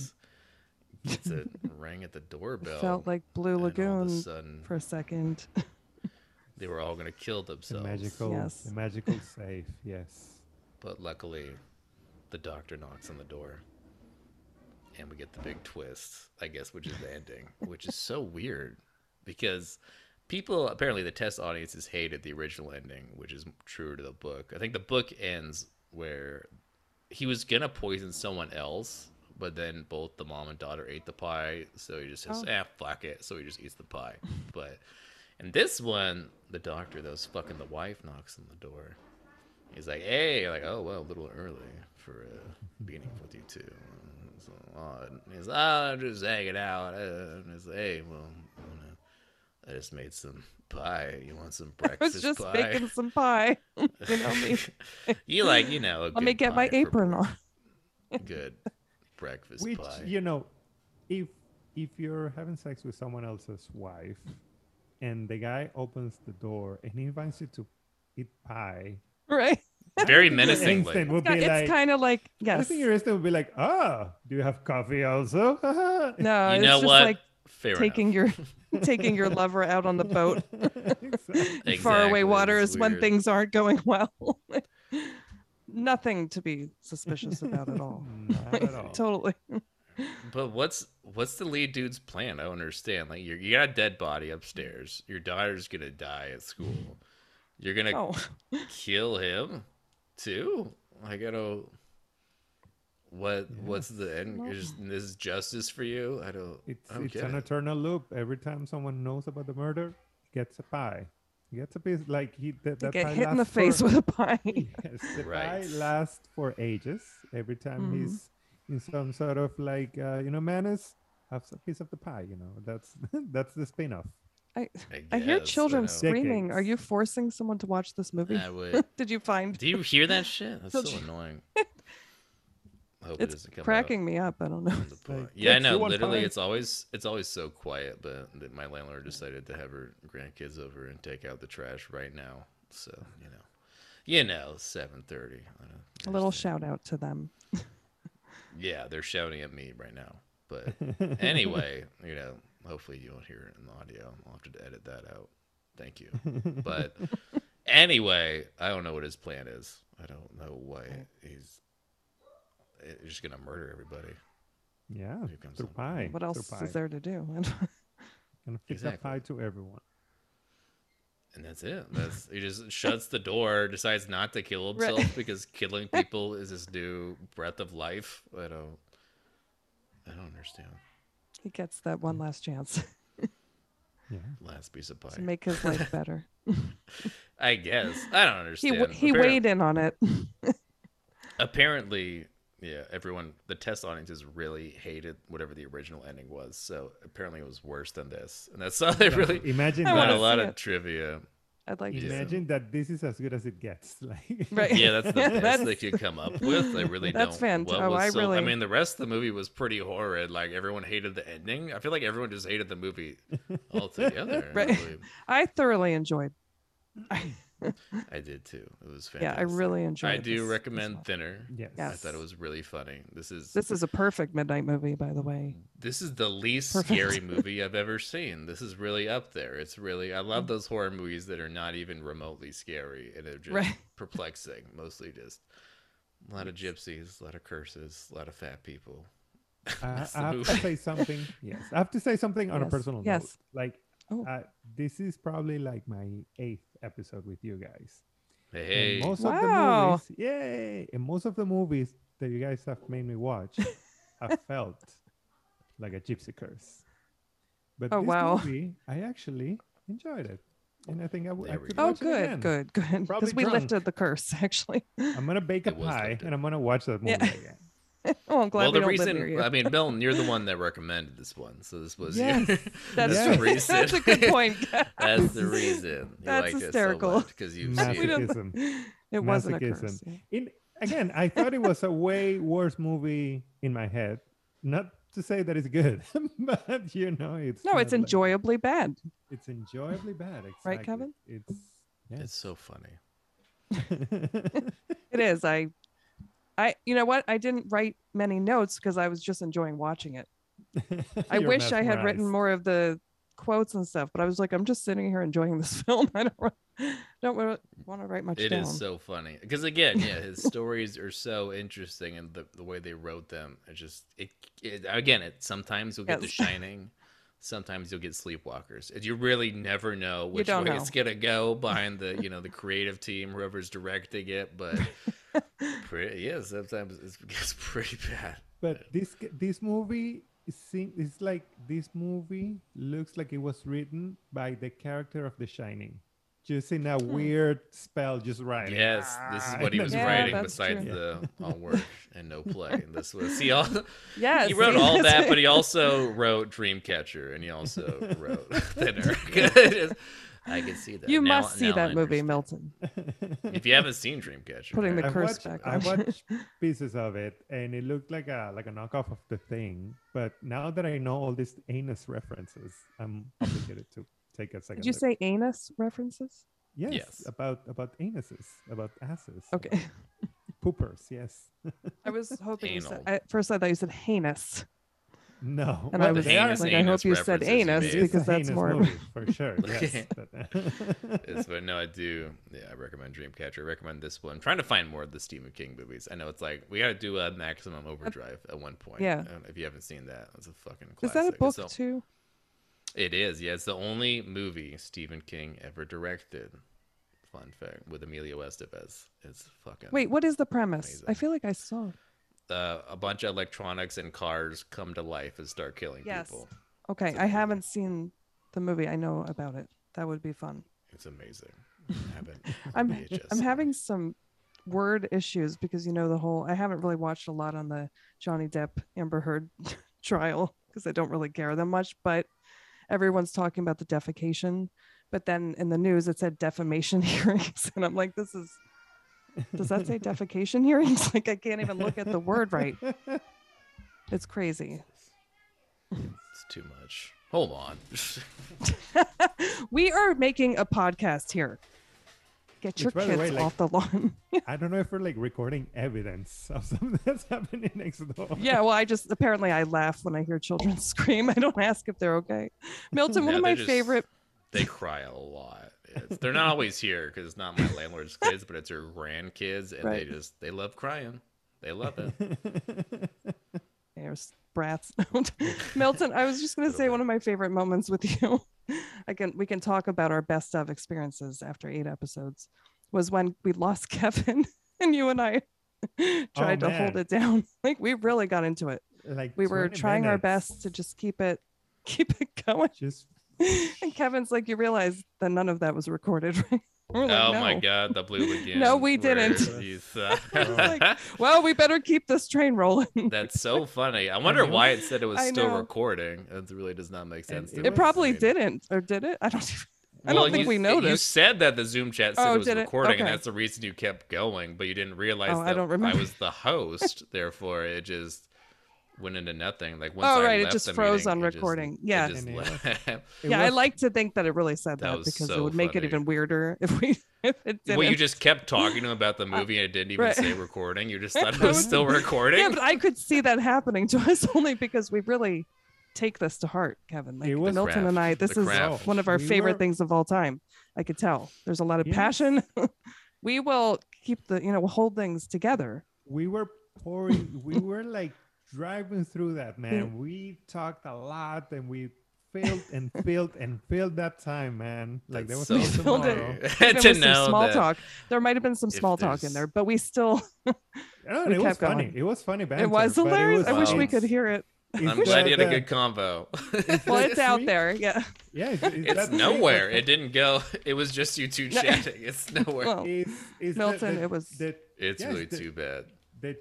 It's a rang at the doorbell. It felt like Blue Lagoon a sudden, for a second. They were all going to kill themselves. The magical, yes. the magical safe, yes. But luckily, the doctor knocks on the door. And we get the big twist, I guess, which is the ending, which is so weird. Because people, apparently the test audiences hated the original ending, which is true to the book. I think the book ends where he was gonna poison someone else, but then both the mom and daughter ate the pie, so he just says, oh. ah, fuck it. So he just eats the pie. But in this one, the doctor that was fucking the wife knocks on the door. He's like, hey, like, oh, well, a little early for uh, beginning with you two. It's odd. He's like, oh, I'm just hanging out. And he's like, hey, well, I just made some pie. You want some breakfast pie? I was just pie? Making some pie. You know me. You like, you know. A Let me get my apron on. Good breakfast Which, pie. You know, if if you're having sex with someone else's wife, and the guy opens the door and he invites you to eat pie, right? Very menacingly. It's, it's like, kind of like yes. I think your instinct would be like, oh, do you have coffee also? no, you it's know just what? Like Fair taking enough. your taking your lover out on the boat. Exactly. Far away water is when things aren't going well. Nothing to be suspicious about at all. Not at all. Totally. But what's what's the lead dude's plan? I don't understand. Like you're, you got a dead body upstairs. Your daughter's gonna die at school. You're gonna oh. kill him too? I gotta What yeah. what's the end? Is this justice for you? I don't. It's, I don't it's get an it. eternal loop. Every time someone knows about the murder, he gets a pie. He gets a piece like he. Th- that get pie hit in the for, face with a pie. Yes, the right. pie lasts for ages. Every time mm-hmm. he's in some sort of like uh, you know menace, have a piece of the pie. You know that's that's the spin-off. I, I, I hear children I screaming. Decades. Are you forcing someone to watch this movie? I would. Did you find? Do you hear that shit? That's so, so annoying. Hope it's it cracking me up. I don't know. Like, yeah, I know. Literally, it's always it's always so quiet. But my landlord decided to have her grandkids over and take out the trash right now. So you know, you know, seven thirty. A little shout out to them. Yeah, they're shouting at me right now. But anyway, you know, hopefully you won't hear it in the audio. I'll have to edit that out. Thank you. But anyway, I don't know what his plan is. I don't know why he's. You're just gonna murder everybody. Yeah, through pie. What else pie. is there to do? Gonna fix that pie to everyone. And that's it. That's he just shuts the door, decides not to kill himself right. because killing people is his new breath of life. I don't. I don't understand. He gets that one last chance. Yeah, last piece of pie to make his life better. I guess I don't understand. He w- he weighed in on it. Apparently, yeah, everyone, the test audiences really hated whatever the original ending was. So apparently it was worse than this. And that's not yeah. really, imagine not a lot of it. Trivia. I'd like to imagine that this is as good as it gets. Like, right. Yeah, that's the yeah, best that's... they could come up with. I really that's don't. That's oh, I so... really. I mean, the rest of the movie was pretty horrid. Like, everyone hated the ending. I feel like everyone just hated the movie altogether. Right. I thoroughly enjoyed. I... I did too. It was fantastic. Yeah, I really enjoyed. I do this, recommend this Thinner. Yes. yes, I thought it was really funny. This is this is a perfect midnight movie, by the way. This is the least perfect. Scary movie I've ever seen. This is really up there. It's really I love those horror movies that are not even remotely scary and they're just right. perplexing. Mostly just a lot of gypsies, a lot of curses, a lot of fat people. Uh, I have movie. to say something. Yes, I have to say something yes. on a personal yes. note. Like. Oh. Uh, this is probably like my eighth episode with you guys. Hey! And most wow. of the movies, yay! And most of the movies that you guys have made me watch, have felt like a gypsy curse. But oh, this wow. movie, I actually enjoyed it, and I think I, w- I could go. watch oh, good, it again. good, good, because we lifted the curse. Actually, I'm gonna bake a pie lifted. and I'm gonna watch that movie yeah. again. Oh, I'm glad well, we the don't reason, live near you. I mean, Milton, you're the one that recommended this one, so this was yes, your, that's, that's the reason. That's a good point. That's the reason. You that's hysterical because so you masochism. It wasn't masochism. a curse. Yeah. In, again, I thought it was a way worse movie in my head. Not to say that it's good, but you know, it's no, it's enjoyably like, bad. It's enjoyably bad, exactly. Right, Kevin? It's yeah. it's so funny. It is. I. I, you know what? I didn't write many notes because I was just enjoying watching it. I wish I had written more of the quotes and stuff, but I was like, I'm just sitting here enjoying this film. I don't, don't want to write much down. It is so funny because again, yeah, his stories are so interesting and the, the way they wrote them. It just, it, it again, it sometimes you'll get yes. The Shining, sometimes you'll get Sleepwalkers, and you really never know which way know. it's gonna go behind the, you know, the creative team, whoever's directing it, but. Pretty, yeah, sometimes it's, it's pretty bad. But this this movie seems it's like this movie looks like it was written by the character of The Shining, just in a weird spell, just writing. Yes, this is what he was yeah, writing besides true. the yeah. all work and no play. And this was he all. Yes, he wrote all that, but he also wrote Dreamcatcher, and he also wrote Thinner. I can see that. You now, must see that movie, Milton. If you haven't seen Dreamcatcher, putting the I curse watched, back on. I watched pieces of it, and it looked like a like a knockoff of The Thing. But now that I know all these anus references, I'm obligated to take a second. Did you look. say anus references? Yes, yes, about about anuses, about asses. Okay. About poopers, yes. I was hoping Anal. you said. At first, I thought you said heinous. No, and well, I was anus, like, anus I hope you said anus because that's more movie, for sure. Yes, but... but no, I do. Yeah, I recommend Dreamcatcher. I recommend this one. I'm trying to find more of the Stephen King movies. I know it's like we got to do a Maximum Overdrive at one point. Yeah, I don't know if you haven't seen that, it's a fucking classic. Is that a book so, too? It is. Yeah, it's the only movie Stephen King ever directed. Fun fact with Emilio Estevez. It's fucking. Wait, what is the premise? Amazing. I feel like I saw. Uh, a bunch of electronics and cars come to life and start killing yes. people. Okay, I haven't seen the movie. I know about it. That would be fun. It's amazing. I haven't. I'm, I'm having some word issues because, you know, the whole... I haven't really watched a lot on the Johnny Depp Amber Heard trial because I don't really care that much, but everyone's talking about the defecation. But then in the news, it said defamation hearings. And I'm like, this is... Does that say defecation hearings? Like, I can't even look at the word right. It's crazy. It's too much. Hold on. We are making a podcast here. Get your Which, kids the way, off like, the lawn. I don't know if we're like recording evidence of something that's happening next door. Yeah, well, I just apparently I laugh when I hear children scream. I don't ask if they're okay. Milton, yeah, one of my just, favorite. They cry a lot. It's, they're not always here because it's not my landlord's kids, but it's her grandkids, and right. they just they love crying. They love it. There's brats. Milton, I was just gonna say one of my favorite moments with you. I can we can talk about our best of experiences after eight episodes. Was when we lost Kevin and you and I tried oh, to hold it down. Like we really got into it. Like we were trying minutes. our best to just keep it keep it going. Just And Kevin's like, you realize that none of that was recorded, right? Like, oh no. My God, the Blue Lagoon. No, we didn't. These, uh... like, well, we better keep this train rolling. That's so funny. I wonder why it said it was I still know. recording. It really does not make sense. It, to it probably insane. didn't, or did it? I don't even... I well, don't think you, we noticed. You said that the Zoom chat said oh, it was recording, it? Okay. And that's the reason you kept going, but you didn't realize oh, that I, don't remember. I was the host. Therefore, it just went into nothing. Like once oh, right, I left it just the froze meeting, on recording. Just, yeah, it it yeah. Was, I like to think that it really said that, that because so it would make funny. It even weirder if we. If it didn't. Well, you just kept talking about the movie, and it didn't even right. say recording. You just thought it was still recording. Yeah, but I could see that happening to us only because we really. Take this to heart, Kevin. Like Milton craft. and I, this the is craft. one of our we favorite were... things of all time. I could tell there's a lot of yeah. passion. We will keep the, you know, we'll hold things together. We were pouring, we were like driving through that, man. We talked a lot and we filled and filled and filled that time, man. Like there was so small that talk. There might have been some small talk in there, but we still. No, we it was funny. Going. It was funny. Banter, it was hilarious. It was, I wish we could hear it. Is I'm glad you had a good convo. Well, it's out week? there, yeah. Yeah, is, is it's nowhere. Week? It didn't go. It was just you two chatting. It's nowhere. Well, is, is Milton, the, the, it was. The, it's yes, really the, too bad.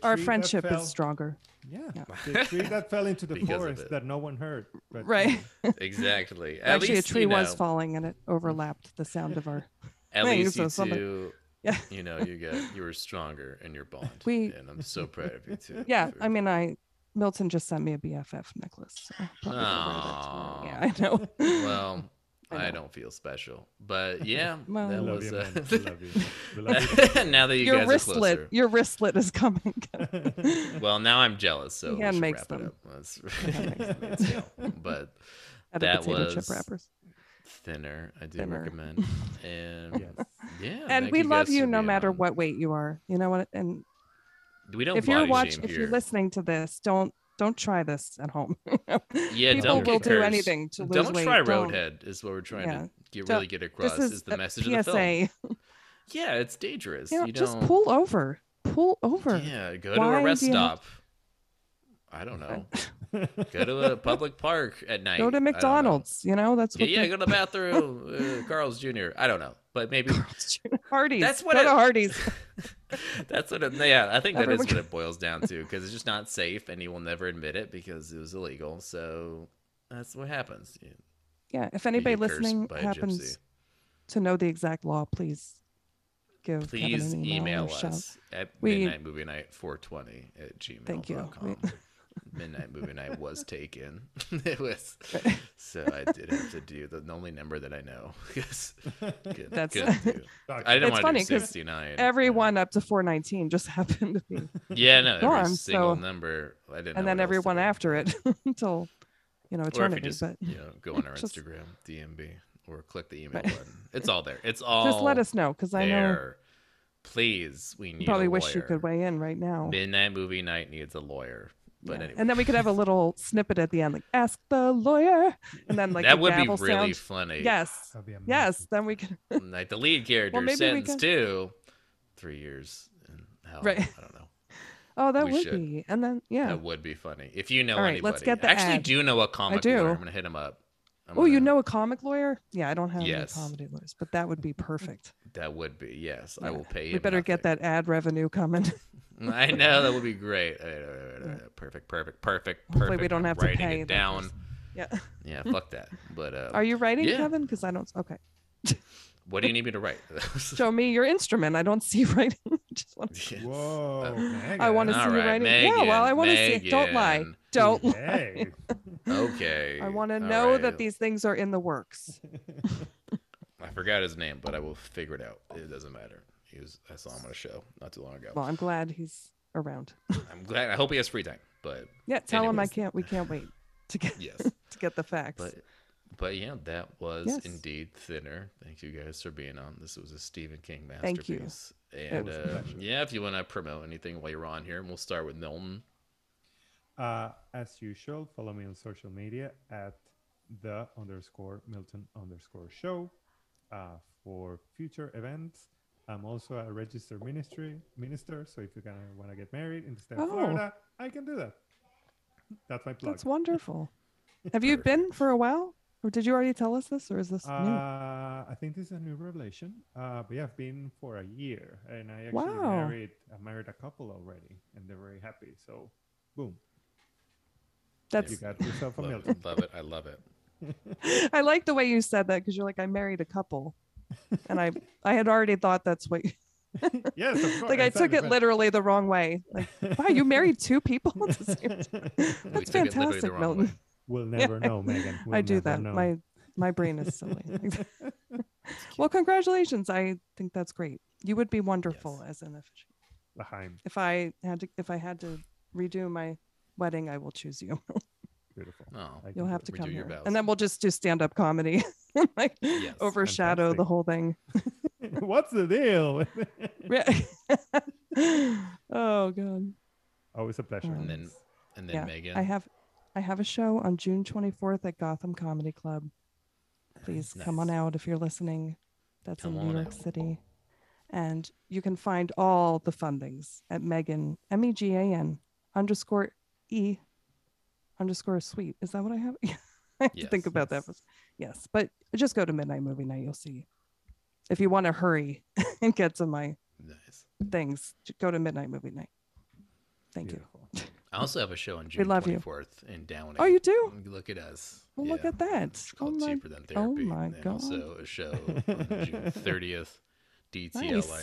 Our friendship fell, is stronger. Yeah, yeah. The tree that fell into the because forest that no one heard. But, right. Exactly. At Actually, least, a tree you know, was falling and it overlapped the sound of our. At thing, least you so two. Yeah. You know, you got you were stronger in your bond. We, and I'm so proud of you too. Yeah, I mean, I. Milton just sent me a B F F necklace. So I'll yeah, I know. Well, I, know. I don't feel special, but yeah, well, that was. You, uh... you. You. Now that you your guys wristlet, are closer, your wristlet is coming. Well, now I'm jealous, so yeah, we makes wrap them. It up. Makes but that was chip wrappers. Thinner. I do Thinner. recommend, and yes. yeah, and we you love you no matter on. what weight you are. You know what, and. We don't if you're watching, if here. you're listening to this, don't don't try this at home. Yeah, people don't will do anything to lose don't weight. Try don't try Roadhead is what we're trying yeah. to get, really get across. This is, is the message P S A. Of the film. Yeah, it's dangerous. You know, you just don't... pull over, pull over. Yeah, go Why to a rest stop. Have... I don't know. Go to a public park at night. Go to McDonald's. Know. You know that's what yeah. They... yeah go to the bathroom. Uh, Carl's Junior I don't know, but maybe Hardee's. That's what go it... to Hardee's. That's what it, yeah I think that Everyone is what it boils down to, because it's just not safe and he will never admit it because it was illegal, so that's what happens. You, yeah if anybody listening happens to know the exact law, please give please Kevin an email, email us at we, midnight movie night four twenty at gmail dot com. Thank you. Midnight Movie Night was taken. It was so I did have to do the only number that I know. Good, that's good do. I didn't want to do sixty-nine. Everyone up to four nineteen just happened to be. Yeah, no, every gone, single so, number. I didn't. And know then everyone after it until you know eternity. Or if you just, but you know, go on our just, Instagram D M B or click the email right. button. It's all there. It's all. Just let us know because I know. Please, we need. You probably a wish lawyer. You could weigh in right now. Midnight Movie Night needs a lawyer. But yeah. anyway. And then we could have a little snippet at the end, like "Ask the lawyer," and then like that would be really sound. funny. Yes, be yes. Then we could like the lead character well, sentenced to three years in hell. Right. I don't know. Oh, that we would should. be, and then yeah, that would be funny if you know All right, anybody. Let's get the I actually ad. do know a comic I do. lawyer. I'm gonna hit him up. Oh, gonna... you know a comic lawyer? Yeah, I don't have yes. any comedy lawyers, but that would be perfect. That would be yes. Yeah. I will pay. We better nothing. get that ad revenue coming. I know that would be great. Perfect, perfect, perfect, perfect. Hopefully we don't have to pay it down. Yeah. Yeah. Fuck that. But uh, are you writing, yeah. Kevin? Because I don't. Okay. What do you need me to write? Show me your instrument. I don't see writing. Just want to... yes. Whoa, Megan. I want to see right, you writing. Megan, yeah. Well, I want to see. Don't lie. Don't hey. lie. Okay. I want to know right. that these things are in the works. I forgot his name, but I will figure it out. It doesn't matter. He was, I saw him on a show not too long ago. Well, I'm glad he's around. I'm glad. I hope he has free time. But yeah, tell anyways. him I can't. We can't wait to get yes. to get the facts. But, but yeah, that was yes. indeed Thinner. Thank you guys for being on. This was a Stephen King masterpiece. Thank you. And uh, yeah, if you want to promote anything while you're on here, and we'll start with Milton. Uh, as usual, follow me on social media at the underscore Milton underscore show uh, for future events. I'm also a registered ministry minister, so if you're gonna want to get married in the state of oh. Florida, I can do that. That's my plug. That's wonderful. Have you been for a while? Or did you already tell us this, or is this uh, new? I think this is a new revelation. Uh, but yeah, I've been for a year, and I actually wow. married, I married a couple already, and they're very happy. So, boom. That's you got yourself a Milton. Love it. I love it. I like the way you said that, because you're like, I married a couple, and I I had already thought that's what. You... yes, of course. Like I, I took it bad. literally the wrong way. Like, wow, you married two people at the same time. That's fantastic, Milton. Way. We'll never yeah, know, Megan. We'll I do that. Know. My my brain is silly. Well, congratulations. I think that's great. You would be wonderful yes. as an official. Behind. If I had to, if I had to redo my wedding, I will choose you. Beautiful. Oh, you'll have to come here, and then we'll just do stand-up comedy, like yes, overshadow fantastic. the whole thing. What's the deal? Oh God. Always a pleasure. And then, and then yeah, Megan. I have. I have a show on June twenty-fourth at Gotham Comedy Club. Please nice. come on out if you're listening. That's come in New York out. City. And you can find all the fundings at Megan, M E G A N underscore E underscore suite. Is that what I have? I have yes, to think about yes. that. Yes, but just go to Midnight Movie Night. You'll see. If you want to hurry and get to my nice. things, go to Midnight Movie Night. Thank Beautiful. you. I also have a show on June twenty-fourth in Downey. Oh, you do? Look at us. Well, yeah. Look at that. It's called oh Taper Than Therapy. Oh, my and God. Also a show on June thirtieth, D T L A. Nice.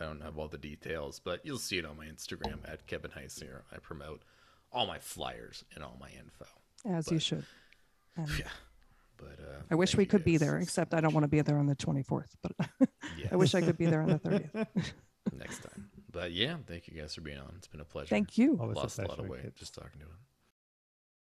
I don't have all the details, but you'll see it on my Instagram at Kevin Heisinger. I promote all my flyers and all my info. As but, you should. Um, yeah. But uh, I wish we could be there, except I don't want to be there on the twenty-fourth. But yeah. I wish I could be there on the thirtieth. Next time. But yeah, thank you guys for being on. It's been a pleasure. Thank you. Always Lost a, pleasure, a lot of weight kid. just talking to him.